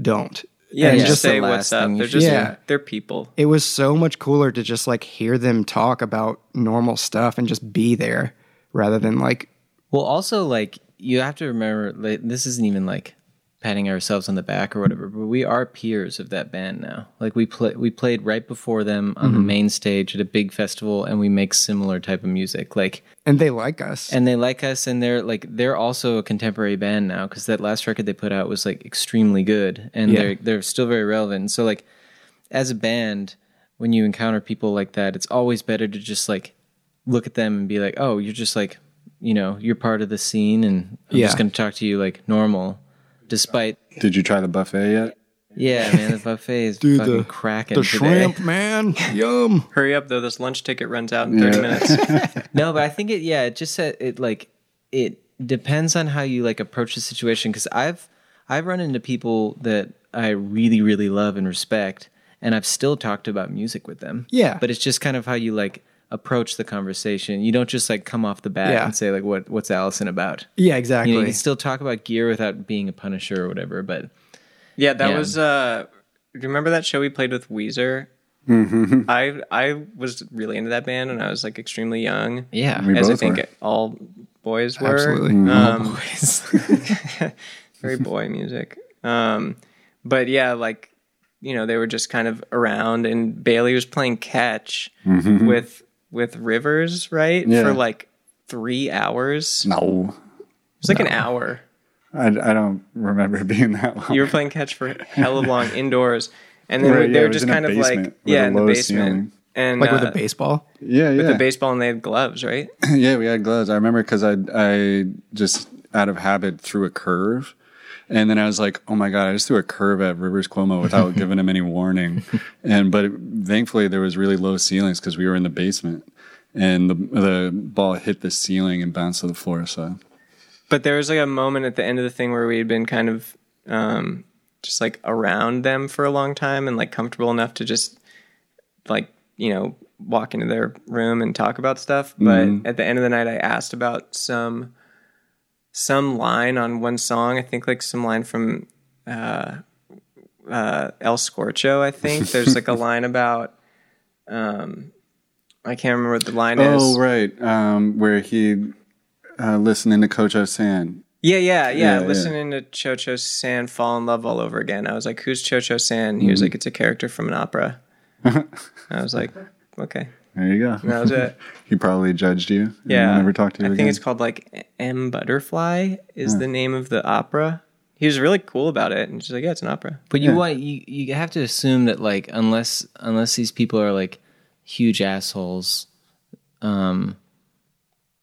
don't. Yeah, and yeah. just say what's up. They're just yeah. they're people. It was so much cooler to just like hear them talk about normal stuff and just be there rather than like. Well, also, like, you have to remember, like, this isn't even, like, patting ourselves on the back or whatever, but we are peers of that band now. Like, we play, we played right before them on mm-hmm. the main stage at a big festival, and we make similar type of music. Like, And they like us. And they like us, and they're, like, they're also a contemporary band now, because that last record they put out was, like, extremely good, and yeah. they're, they're still very relevant. And so, like, as a band, when you encounter people like that, it's always better to just, like, look at them and be like, oh, you're just, like... you know, you're part of the scene, and I'm yeah. just going to talk to you like normal, despite... Did you try the buffet yet? Yeah, man, the buffet is Dude, fucking cracking today. The shrimp, man. Yum. Hurry up, though. This lunch ticket runs out in thirty yeah. minutes. No, but I think it, yeah, it just, it like, it depends on how you like approach the situation, because I've, I've run into people that I really, really love and respect, and I've still talked about music with them. Yeah. But it's just kind of how you like... approach the conversation. You don't just like come off the bat yeah. and say like what what's Allison about. Yeah, exactly. You know, you can still talk about gear without being a punisher or whatever, but yeah, that yeah. was uh do you remember that show we played with Weezer Mm-hmm. I I was really into that band, and I was like extremely young. Yeah, we as both I think were. all boys were. Absolutely, mm-hmm. um, all boys. Very boy music. Um, but yeah, like you know, they were just kind of around, and Bailey was playing catch mm-hmm. with with Rivers, right? Yeah. For like three hours. No, it was like no. an hour. I, I don't remember being that long. You were playing catch for hella long indoors. And then right, they yeah, were just kind of like, yeah, in the basement. Ceiling. And like uh, with a baseball? Yeah, yeah. With a baseball, and they had gloves, right? Yeah, we had gloves. I remember because I, I just, out of habit, threw a curve. And then I was like, oh my God, I just threw a curve at Rivers Cuomo without giving him any warning. And But it, thankfully, there was really low ceilings because we were in the basement. And the, the ball hit the ceiling and bounced to the floor. So, But there was like a moment at the end of the thing where we had been kind of... Um, just like around them for a long time and like comfortable enough to just like, you know, walk into their room and talk about stuff. But mm-hmm. at the end of the night, I asked about some, some line on one song. I think like some line from, uh, uh, El Scorcho. I think there's like a line about, um, I can't remember what the line oh, is. Oh, right. Um, where he, uh, listening to Kocho San. Yeah, yeah, yeah, yeah. Listening yeah. to Cho-Cho San fall in love all over again. I was like, who's Cho-Cho San? He was mm-hmm. like, it's a character from an opera. I was like, okay. There you go. And that was it. He probably judged you. Yeah. Never talked to you I again. think it's called like M. Butterfly is yeah. the name of the opera. He was really cool about it. And she's like, yeah, it's an opera. But you yeah. want, you, you have to assume that like, unless unless these people are like huge assholes, um...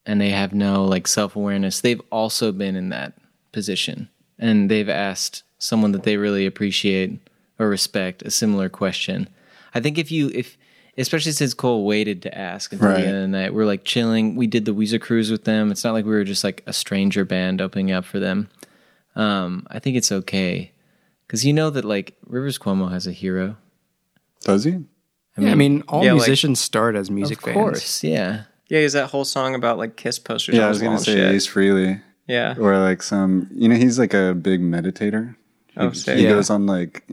and they have no like self-awareness, they've also been in that position. And they've asked someone that they really appreciate or respect a similar question. I think if you, if especially since Cole waited to ask until right. the end of the night, we're like chilling. We did the Weezer cruise with them. It's not like we were just like a stranger band opening up for them. Um, I think it's okay. Because you know that like Rivers Cuomo has a hero. Does he? I mean, yeah, I mean all yeah, musicians like, start as music fans. Of course, fans. yeah. Yeah, is that whole song about like Kiss posters? Yeah, I was gonna say shit. Ace Frehley. Yeah, or like some, you know, he's like a big meditator. He, oh, so, he yeah. goes on like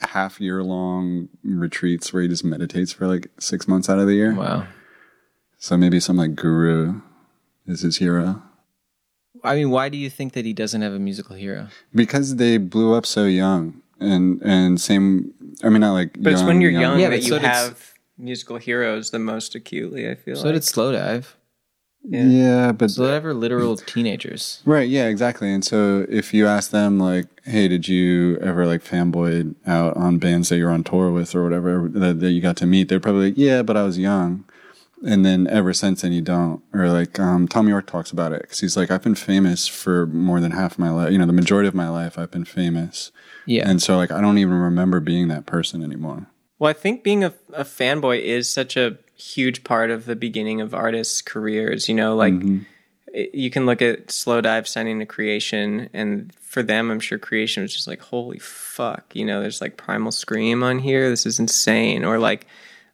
half year long retreats where he just meditates for like six months out of the year. Wow. So maybe some like guru is his hero. I mean, why do you think that he doesn't have a musical hero? Because they blew up so young, and and same. I mean, not like. But young, it's when you're young, young yeah, that you so have. Musical heroes the most acutely, I feel so like. So did Slowdive. Yeah. yeah, but... Slowdive are literal teenagers. Right, yeah, exactly. And so if you ask them, like, hey, did you ever, like, fanboy out on bands that you're on tour with or whatever that, that you got to meet, they're probably like, yeah, but I was young. And then ever since then, you don't. Or, like, um, Tom York talks about it. Because he's like, I've been famous for more than half of my life. You know, the majority of my life, I've been famous. Yeah. And so, like, I don't even remember being that person anymore. Well, I think being a, a fanboy is such a huge part of the beginning of artists' careers. You know, like mm-hmm. it, you can look at Slowdive signing to Creation, and for them, I'm sure Creation was just like, holy fuck, you know, there's like Primal Scream on here. This is insane. Or like,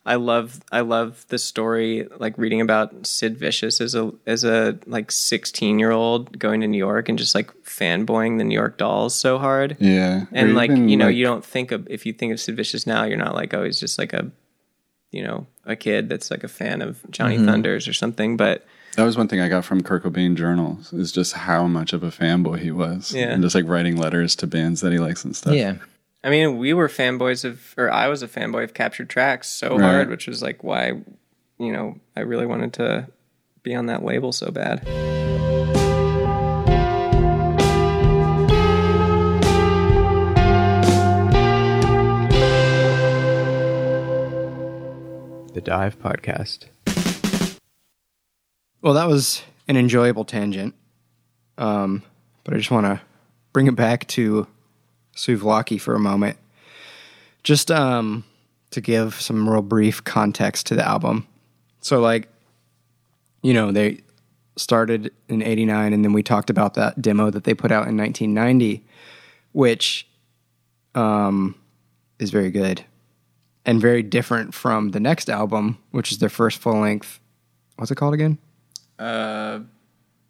I love, I love the story, like reading about Sid Vicious as a, as a like sixteen year old going to New York and just like fanboying the New York Dolls so hard. Yeah. And or like, even, you know, like, you don't think of, if you think of Sid Vicious now, you're not like, oh, he's just like a, you know, a kid that's like a fan of Johnny mm-hmm. Thunders or something. But that was one thing I got from Kurt Cobain journals is just how much of a fanboy he was. Yeah. And just like writing letters to bands that he likes and stuff. Yeah. I mean, we were fanboys of, or I was a fanboy of Captured Tracks so right. hard, which was like why, you know, I really wanted to be on that label so bad. The Dive Podcast. Well, that was an enjoyable tangent, um, but I just want to bring it back to Souvlaki for a moment, just um, to give some real brief context to the album. So, like, you know, they started in eighty-nine, and then we talked about that demo that they put out in nineteen ninety, which um, is very good and very different from the next album, which is their first full length. What's it called again? Uh,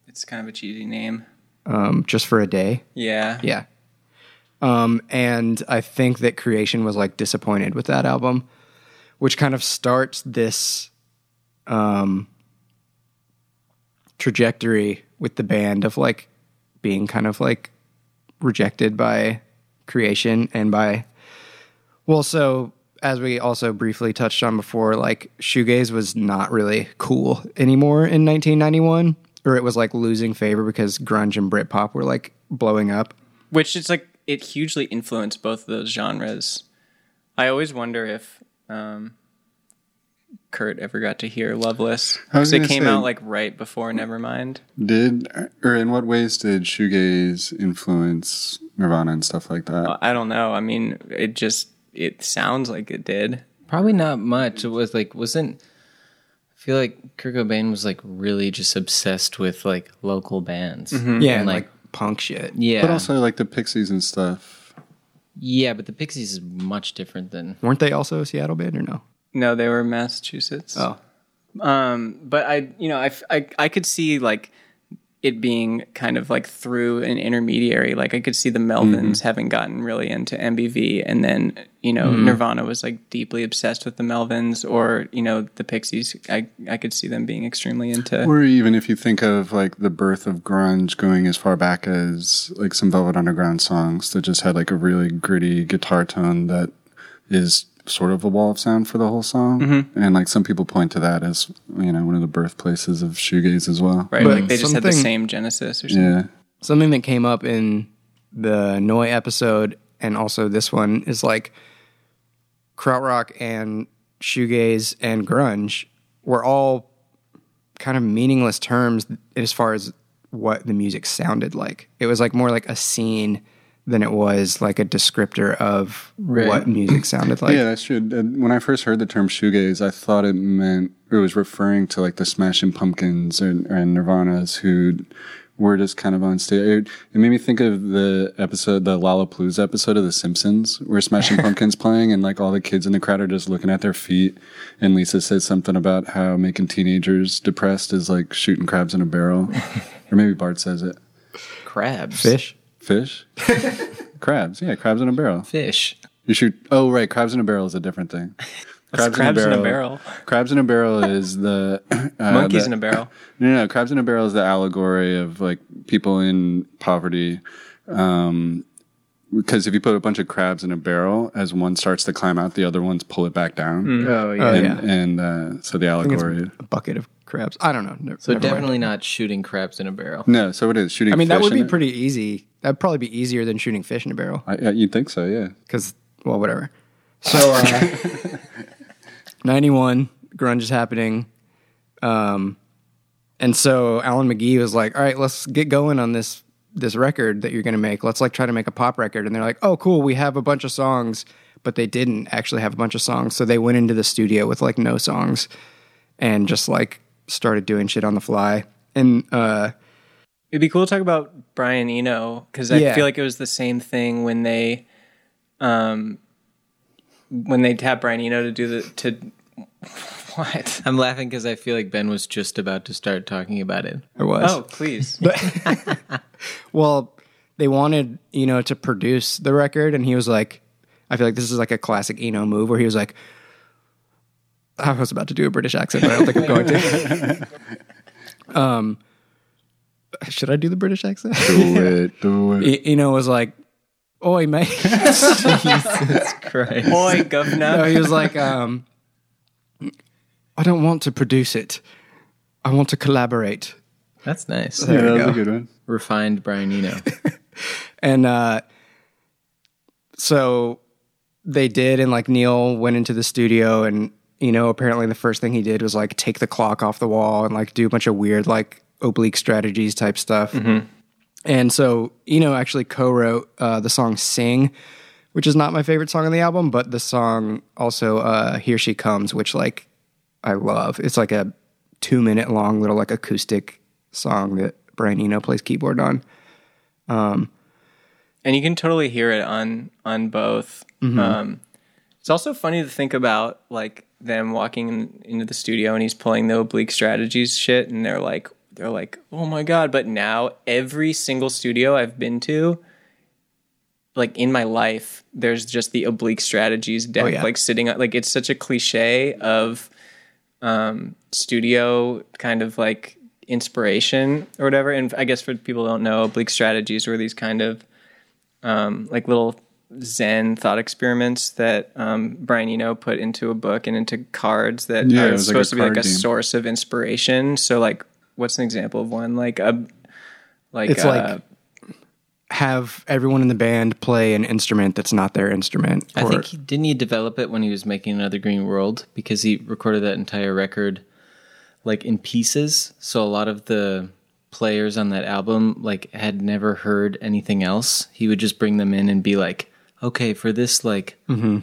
it's kind of a cheesy name. Um, Just for a Day. Yeah. Yeah. Um, and I think that Creation was like disappointed with that album, which kind of starts this um, trajectory with the band of like being kind of like rejected by creation and by, well, so as we also briefly touched on before, like shoegaze was not really cool anymore in nineteen ninety-one, or it was like losing favor because grunge and Britpop were like blowing up. Which is like, it hugely influenced both of those genres. I always wonder if um, Kurt ever got to hear Loveless, because it came say, out like right before Nevermind. Did, or in what ways did shoegaze influence Nirvana and stuff like that? I don't know. I mean, it just, it sounds like it did. Probably not much. It was like, wasn't, I feel like Kurt Cobain was like really just obsessed with like local bands. Mm-hmm. Yeah, and, like, like punk shit. Yeah. But also like the Pixies and stuff. Yeah, but the Pixies is much different than... Weren't they also a Seattle band or no? No, they were Massachusetts. Oh. Um, but I, you know, I, I, I could see like it being kind of like through an intermediary. Like I could see the Melvins mm-hmm. having gotten really into M B V, and then, you know, mm-hmm. Nirvana was like deeply obsessed with the Melvins, or, you know, the Pixies. I, I could see them being extremely into... Or even if you think of like the birth of grunge going as far back as like some Velvet Underground songs that just had like a really gritty guitar tone that is sort of a wall of sound for the whole song. Mm-hmm. And like some people point to that as, you know, one of the birthplaces of shoegaze as well. Right. But like they just had the same genesis or something. Yeah. Something that came up in the Noi episode and also this one is like krautrock and shoegaze and grunge were all kind of meaningless terms as far as what the music sounded like. It was like more like a scene than it was like a descriptor of right. what music sounded like. Yeah, that's true. When I first heard the term shoegaze, I thought it meant, it was referring to like the Smashing Pumpkins and, and Nirvanas, who were just kind of on stage. It, it made me think of the episode, the Lollapalooza episode of The Simpsons, where Smashing Pumpkins playing and like all the kids in the crowd are just looking at their feet. And Lisa says something about how making teenagers depressed is like shooting crabs in a barrel. Or maybe Bart says it. Crabs. Fish. Fish? Crabs. Yeah, crabs in a barrel. Fish. You shoot. Oh, right. Crabs in a barrel is a different thing. Crabs, crabs in, a in a barrel. Crabs in a barrel is the... Uh, Monkeys the, in a barrel. No, no, no. Crabs in a barrel is the allegory of like people in poverty. Um, because if you put a bunch of crabs in a barrel, as one starts to climb out, the other ones pull it back down. Mm. Oh, yeah. And, and uh, so the allegory... A bucket of crabs. I don't know. Never, so never definitely mind. Not shooting crabs in a barrel. No, so it is shooting. I mean, fish that would be pretty it. easy. That'd probably be easier than shooting fish in a barrel. I, you'd think so, yeah. Because, well, whatever. So, uh, ninety-one, grunge is happening. Um, and so Alan McGee was like, all right, let's get going on this this record that you're going to make. Let's like try to make a pop record. And they're like, oh, cool, we have a bunch of songs. But they didn't actually have a bunch of songs. So they went into the studio with like no songs and just like started doing shit on the fly. And uh it'd be cool to talk about Brian Eno, because I yeah. feel like it was the same thing when they um when they tapped Brian Eno to do the to what? I'm laughing because I feel like Ben was just about to start talking about it. I was. Oh, please. But, well, they wanted Eno to produce the record, and he was like, I feel like this is like a classic Eno move where he was like, I was about to do a British accent, but I don't think I'm going to. um, should I do the British accent? Do it, do it. Eno was like, oi, mate. Jesus Christ. Oi, governor. No, he was like, um, I don't want to produce it. I want to collaborate. That's nice. There yeah, that was go. a good one. Refined Brian Eno. And uh, so they did, and like Neil went into the studio and, you know, apparently the first thing he did was like take the clock off the wall and like do a bunch of weird like oblique strategies type stuff. Mm-hmm. And so Eno actually co-wrote uh, the song Sing, which is not my favorite song on the album, but the song also uh, Here She Comes, which like I love. It's like a two minute long little like acoustic song that Brian Eno plays keyboard on. Um, and you can totally hear it on, on both. Mm-hmm. Um, it's also funny to think about like them walking in, into the studio and he's pulling the oblique strategies shit, and they're like they're like oh my god. But now every single studio I've been to like in my life, there's just the oblique strategies deck, oh, yeah. like sitting on, like it's such a cliche of um, studio kind of like inspiration or whatever. And I guess for people who don't know, oblique strategies were these kind of um, like little Zen thought experiments that um, Brian Eno put into a book and into cards that yeah, are supposed like to be like a game. Source of inspiration. So like, what's an example of one? Like a, like it's a, like have everyone in the band play an instrument that's not their instrument. I think he didn't he develop it when he was making Another Green World, because he recorded that entire record like in pieces. So a lot of the players on that album like had never heard anything else. He would just bring them in and be like, okay, for this like mm-hmm.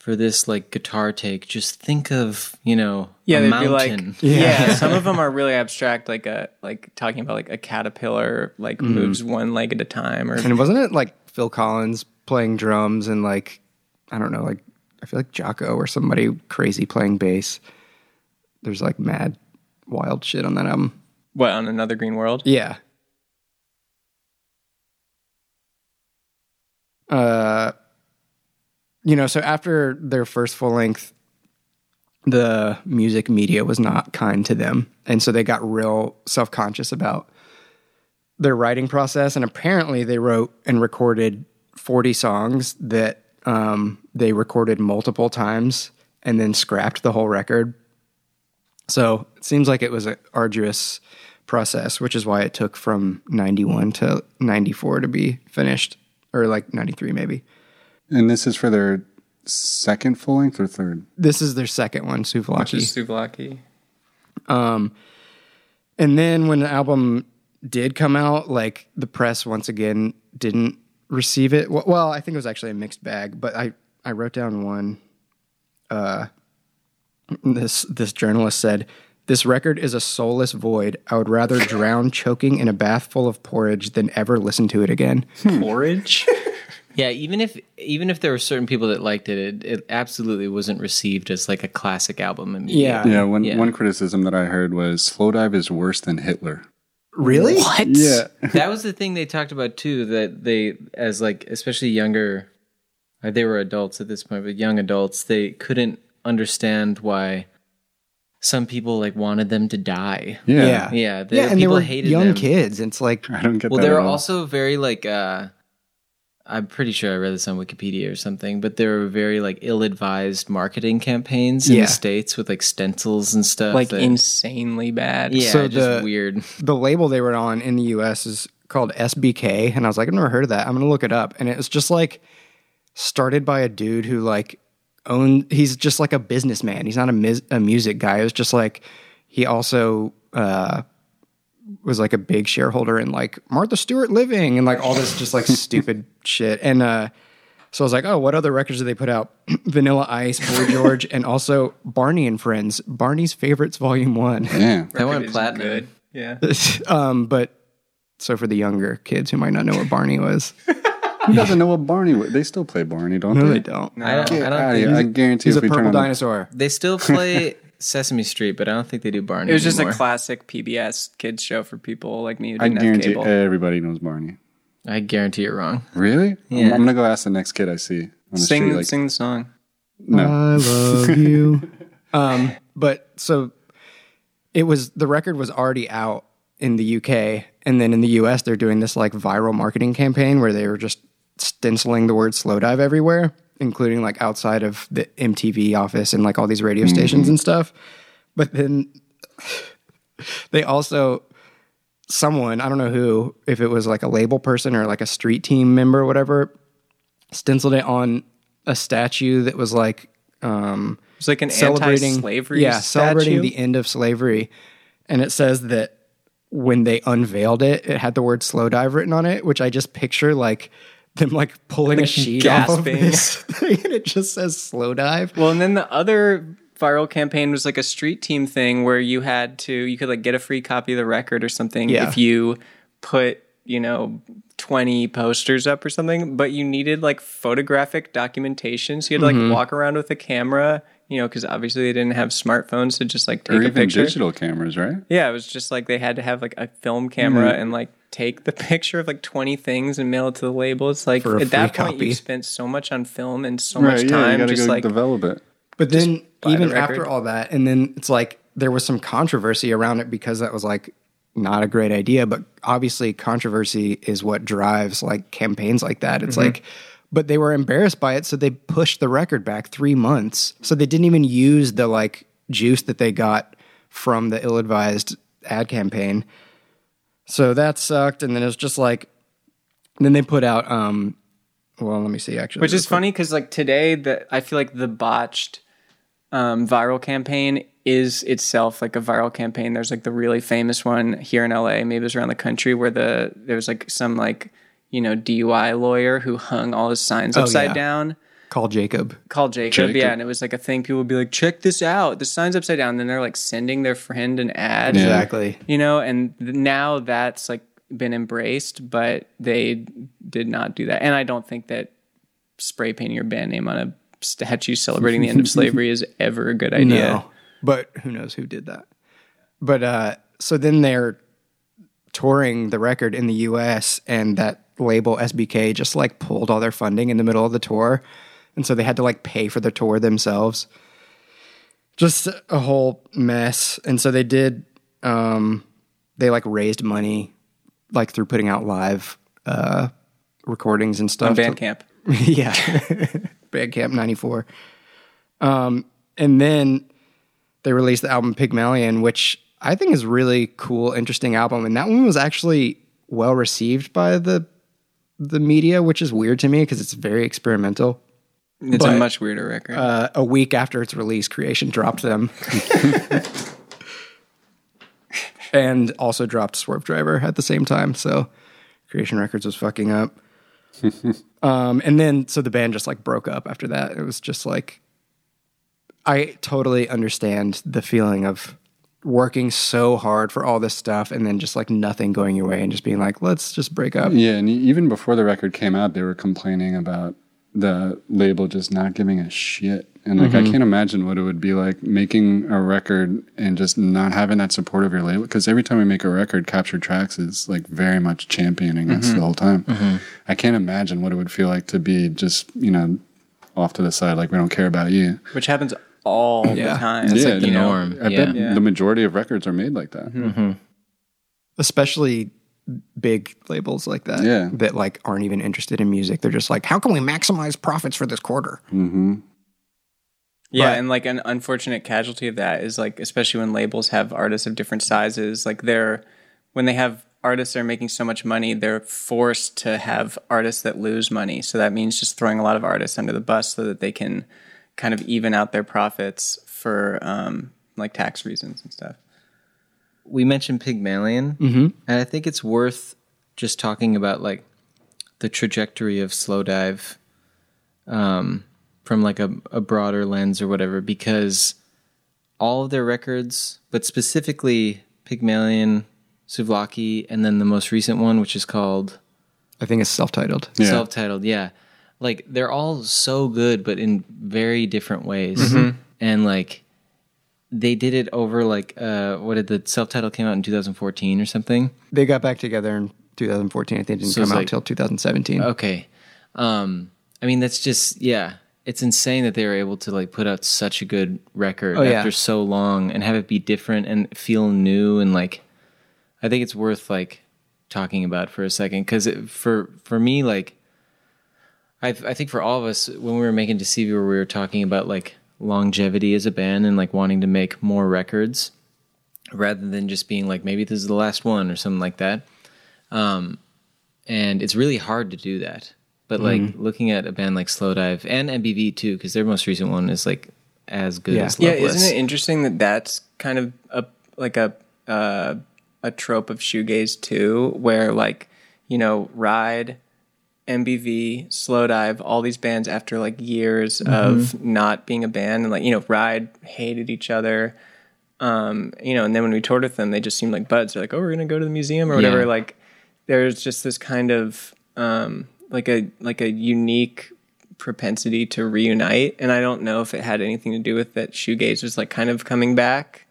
for this like guitar take, just think of, you know, yeah, a they'd mountain. Be like, yeah. yeah, some of them are really abstract, like a like talking about like a caterpillar like mm. moves one leg at a time. Or and wasn't it like Phil Collins playing drums and like I don't know, like I feel like Jaco or somebody crazy playing bass. There's like mad wild shit on that album. What, on Another Green World? Yeah. Uh, you know, so after their first full length, the music media was not kind to them. And so they got real self-conscious about their writing process. And apparently they wrote and recorded forty songs that um, they recorded multiple times and then scrapped the whole record. So it seems like it was an arduous process, which is why it took from ninety-one to ninety-four to be finished. Or like ninety-three maybe. And this is for their second full length or third? This is their second one, Souvlaki. Which is Souvlaki. Um, and then when the album did come out, like the press once again didn't receive it. Well, I think it was actually a mixed bag, but I, I wrote down one. Uh, this this journalist said, "This record is a soulless void. I would rather drown choking in a bath full of porridge than ever listen to it again." Porridge? Yeah, even if even if there were certain people that liked it, it, it absolutely wasn't received as like a classic album. Immediately. Yeah. Yeah, one, yeah. One criticism that I heard was, Slowdive is worse than Hitler. Really? What? Yeah. That was the thing they talked about too, that they, as like, especially younger, they were adults at this point, but young adults, they couldn't understand why... Some people like wanted them to die. Yeah, yeah, yeah. The, yeah and people they were hated young them. Kids. It's like I don't get. Well, that they were also very like. Uh, I'm pretty sure I read this on Wikipedia or something, but there were very like ill-advised marketing campaigns in yeah. the States with like stencils and stuff, like that, insanely bad. Yeah, so just the, weird. The label they were on in the U S is called S B K, and I was like, I've never heard of that. I'm gonna look it up, and it was just like started by a dude who like. Own he's just like a businessman. He's not a, mis- a music guy. It was just like he also uh was like a big shareholder in like Martha Stewart Living and like all this just like stupid shit. And uh so I was like, oh, what other records did they put out? Vanilla Ice, Boy George, and also Barney and Friends, Barney's Favorites Volume One. Yeah, that went platinum. Yeah. um, but so for the younger kids who might not know what Barney was. Who doesn't know what Barney was? They still play Barney, don't no, they? No, they don't. No. I don't, I don't think, I guarantee he's if a we purple turn dinosaur. They still play Sesame Street, but I don't think they do Barney. It was anymore. Just a classic P B S kids show for people like me who didn't I guarantee have cable. Everybody knows Barney. I guarantee you're wrong. Really? Yeah. I'm, I'm going to go ask the next kid I see. On sing, the street, like, sing the song. No. I love you. um, but so it was, the record was already out in the U K. And then in the U S, they're doing this like viral marketing campaign where they were just stenciling the word Slowdive everywhere, including like outside of the M T V office and like all these radio stations mm-hmm. and stuff. But then they also, someone, I don't know who, if it was like a label person or like a street team member or whatever, stenciled it on a statue that was like, um, it's like an anti-slavery yeah, statue. Celebrating the end of slavery. And it says that when they unveiled it, it had the word Slowdive written on it, which I just picture like, them like pulling like a sheet gasping. Off of this thing and it just says Slowdive. Well, and then the other viral campaign was like a street team thing where you had to, you could like get a free copy of the record or something yeah. if you put, you know, twenty posters up or something, but you needed like photographic documentation. So you had to like mm-hmm. walk around with a camera, you know, because obviously they didn't have smartphones to just like take or even a picture. Digital cameras, right? Yeah, it was just like they had to have like a film camera mm-hmm. and like take the picture of like twenty things and mail it to the label. It's like at that point you spent so much on film and so right, much time yeah, you just go like develop it. But then even the after all that, and then it's like there was some controversy around it because that was like not a great idea. But obviously controversy is what drives like campaigns like that. It's mm-hmm. like, but they were embarrassed by it, so they pushed the record back three months. So they didn't even use the like juice that they got from the ill-advised ad campaign. So that sucked, and then it was just like, then they put out, um, well, let me see, actually. Which is funny, because like today, the, I feel like the botched um, viral campaign is itself like a viral campaign. There's like the really famous one here in L A, maybe it was around the country, where the there was like some like, you know, D U I lawyer who hung all his signs upside oh, yeah. down. Call Jacob. Call Jacob, Jacob, yeah. And it was like a thing. People would be like, check this out. The sign's upside down. And then they're like sending their friend an ad. Exactly. You know, and now that's like been embraced, but they did not do that. And I don't think that spray painting your band name on a statue celebrating the end of slavery is ever a good idea. No, but who knows who did that. But uh, so then they're touring the record in the U S, and that label S B K just like pulled all their funding in the middle of the tour. And so they had to like pay for the tour themselves. Just a whole mess. And so they did, um, they like raised money like through putting out live uh, recordings and stuff. On Bandcamp. To, yeah. Bandcamp ninety-four. Um, and then they released the album Pygmalion, which I think is really cool, interesting album. And that one was actually well received by the the media, which is weird to me because it's very experimental. It's but, a much weirder record. Uh, a week after its release, Creation dropped them. And also dropped Swerve Driver at the same time. So Creation Records was fucking up. um, and then, so the band just like broke up after that. It was just like, I totally understand the feeling of working so hard for all this stuff and then just like nothing going your way and just being like, let's just break up. Yeah, and even before the record came out, they were complaining about the label just not giving a shit. And like, mm-hmm. I can't imagine what it would be like making a record and just not having that support of your label. Because every time we make a record, Captured Tracks is like very much championing mm-hmm. us the whole time. Mm-hmm. I can't imagine what it would feel like to be just, you know, off to the side, like we don't care about you. Which happens all yeah. the time. It's yeah, like the norm. I yeah. bet yeah. the majority of records are made like that. Mm-hmm. Especially big labels like that yeah. that like aren't even interested in music. They're just like, how can we maximize profits for this quarter? Mm-hmm. Yeah, but, and like an unfortunate casualty of that is like, especially when labels have artists of different sizes, like they're, when they have artists that are making so much money, they're forced to have artists that lose money. So that means just throwing a lot of artists under the bus so that they can kind of even out their profits for um, like tax reasons and stuff. We mentioned Pygmalion, mm-hmm. and I think it's worth just talking about like the trajectory of Slowdive um, from like a, a broader lens or whatever, because all of their records, but specifically Pygmalion, Souvlaki, and then the most recent one, which is called... I think it's self-titled. Yeah. Self-titled, yeah. Like, they're all so good, but in very different ways. Mm-hmm. And like... they did it over like uh, what did the self-titled came out in two thousand fourteen or something? They got back together in two thousand fourteen. I think it didn't so come out until like, two thousand seventeen. Okay, um, I mean that's just yeah, it's insane that they were able to like put out such a good record oh, after yeah. so long and have it be different and feel new and like I think it's worth like talking about for a second because for for me like I I think for all of us when we were making Deceiver we were talking about like. Longevity as a band and like wanting to make more records rather than just being like maybe this is the last one or something like that um and it's really hard to do that but mm-hmm. like looking at a band like Slowdive and M B V too because their most recent one is like as good yeah. as Loveless. Yeah, isn't it interesting that that's kind of a like a uh a trope of shoegaze too where like you know Ride, M B V, Slowdive, all these bands after like years mm-hmm. of not being a band and like, you know, Ride hated each other. Um, you know, and then when we toured with them, they just seemed like buds. They're like, oh, we're going to go to the museum or whatever. Yeah. Like there's just this kind of, um, like a, like a unique propensity to reunite. And I don't know if it had anything to do with that shoegaze was like kind of coming back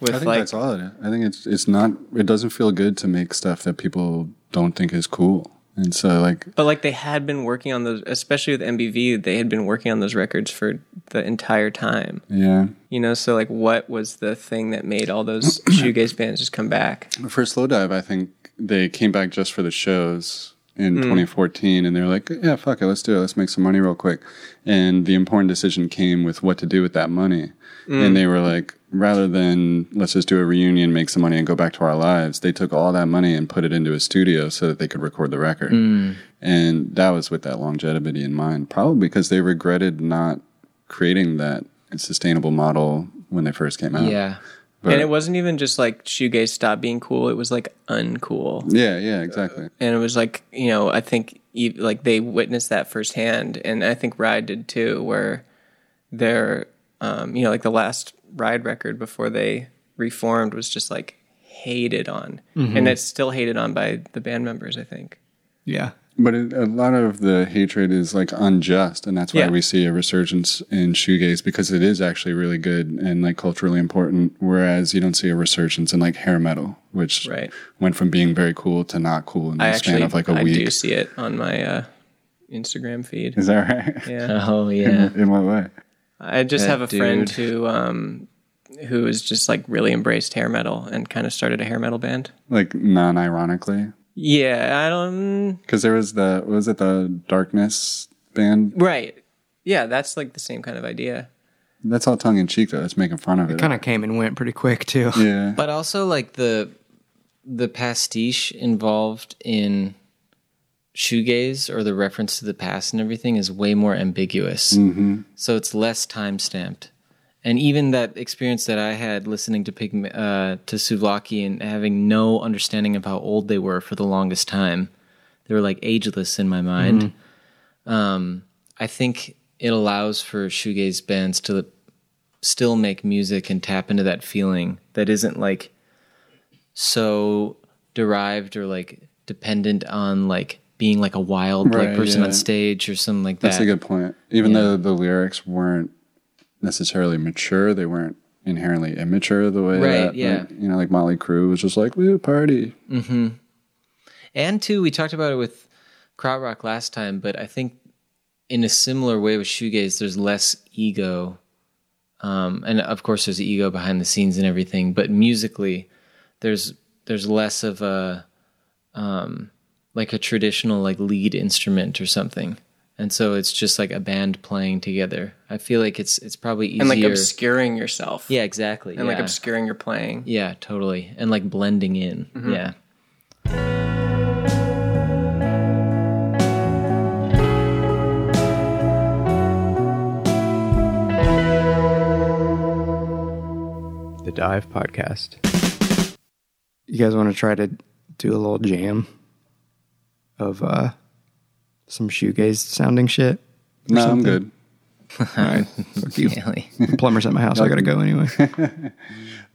With I think like, that's all it is. I think it's it's not. It doesn't feel good to make stuff that people don't think is cool. And so, like, but like they had been working on those, especially with M B V, they had been working on those records for the entire time. Yeah, you know, so like, what was the thing that made all those shoegaze bands just come back? For Slowdive, I think they came back just for the shows in mm. twenty fourteen, and they were like, "Yeah, fuck it, let's do it, let's make some money real quick." And the important decision came with what to do with that money, mm. and they were like, rather than let's just do a reunion, make some money, and go back to our lives, they took all that money and put it into a studio so that they could record the record. Mm. And that was with that longevity in mind, probably because they regretted not creating that sustainable model when they first came out. Yeah. But, and it wasn't even just like shoegaze stopped being cool. It was like uncool. Yeah, yeah, exactly. Uh, and it was like, you know, I think like they witnessed that firsthand. And I think Ride did too, where they're, um, you know, like the last Ride record before they reformed was just like hated on, mm-hmm. and it's still hated on by the band members, I think. Yeah, but it, a lot of the hatred is like unjust, and that's why yeah. we see a resurgence in shoegaze, because it is actually really good and like culturally important, whereas you don't see a resurgence in like hair metal, which right. went from being very cool to not cool in the I span actually, of like a I week. I do see it on my uh, Instagram feed. Is that right? Yeah. Oh yeah. In, in what way? I just that have a dude. friend who um, who is just like really embraced hair metal and kind of started a hair metal band. Like non-ironically? Yeah, I don't... Because there was the... Was it the Darkness band? Right. Yeah, that's like the same kind of idea. That's all tongue-in-cheek, though. That's making fun of it. It kind of came and went pretty quick, too. Yeah. But also, like, the the pastiche involved in shoegaze, or the reference to the past and everything, is way more ambiguous. Mm-hmm. So it's less time stamped. And even that experience that I had listening to Pygm- uh, to Souvlaki and having no understanding of how old they were for the longest time, they were like ageless in my mind. Mm-hmm. Um, I think it allows for shoegaze bands to still make music and tap into that feeling that isn't like so derived or like dependent on like being like a wild right, like person yeah. on stage or something like that. That's a good point. Even yeah. though the lyrics weren't necessarily mature, they weren't inherently immature the way right, that, yeah. like, you know, like Motley Crue was just like, we party. Mm-hmm. And too, we talked about it with krautrock last time, but I think in a similar way with shoegaze, there's less ego. Um, and of course there's ego behind the scenes and everything, but musically there's, there's less of a, um, like a traditional like lead instrument or something. And so it's just like a band playing together. I feel like it's it's probably easier. And like obscuring yourself. Yeah, exactly. And yeah. like obscuring your playing. Yeah, totally. And like blending in. Mm-hmm. Yeah. The Dive Podcast. You guys want to try to do a little jam? Of uh, some shoegaze sounding shit. No, something. I'm good. All right, fuck you. Really? The plumber's at my house. I gotta go anyway.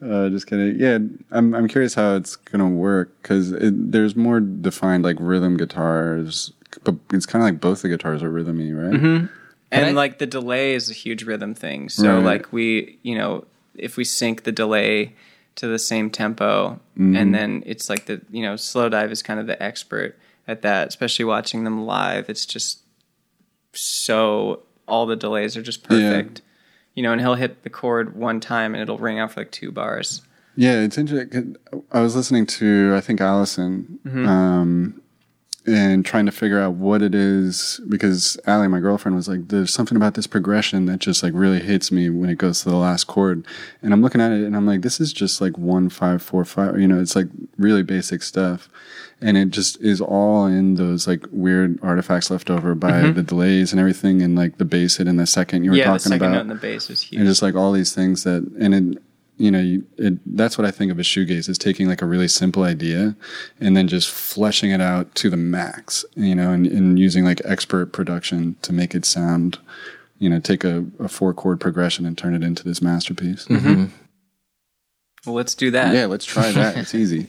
uh, just kidding. Yeah, I'm. I'm curious how it's gonna work, because there's more defined like rhythm guitars, but it's kind of like both the guitars are rhythmy, right? Mm-hmm. And I, like the delay is a huge rhythm thing. So right. like we, you know, if we sync the delay to the same tempo, mm-hmm. and then it's like the you know Slowdive is kind of the expert at that, especially watching them live. It's just so all the delays are just perfect, yeah. you know. And he'll hit the chord one time, and it'll ring out for like two bars. Yeah, it's interesting. I was listening to I think Allison, mm-hmm. um, and trying to figure out what it is, because Allie, my girlfriend, was like, "There's something about this progression that just like really hits me when it goes to the last chord." And I'm looking at it, and I'm like, "This is just like one five four five. You know, it's like really basic stuff." And it just is all in those like weird artifacts left over by mm-hmm. the delays and everything, and like the bass hit in the second you were yeah, talking the second about. Yeah, note and the bass is huge. And just like all these things that, and it, you know, you, it, that's what I think of as shoegaze, is taking like a really simple idea and then just fleshing it out to the max, you know, and, and using like expert production to make it sound, you know, take a, a four chord progression and turn it into this masterpiece. Mm-hmm. Well, let's do that. Yeah, let's try that. It's easy.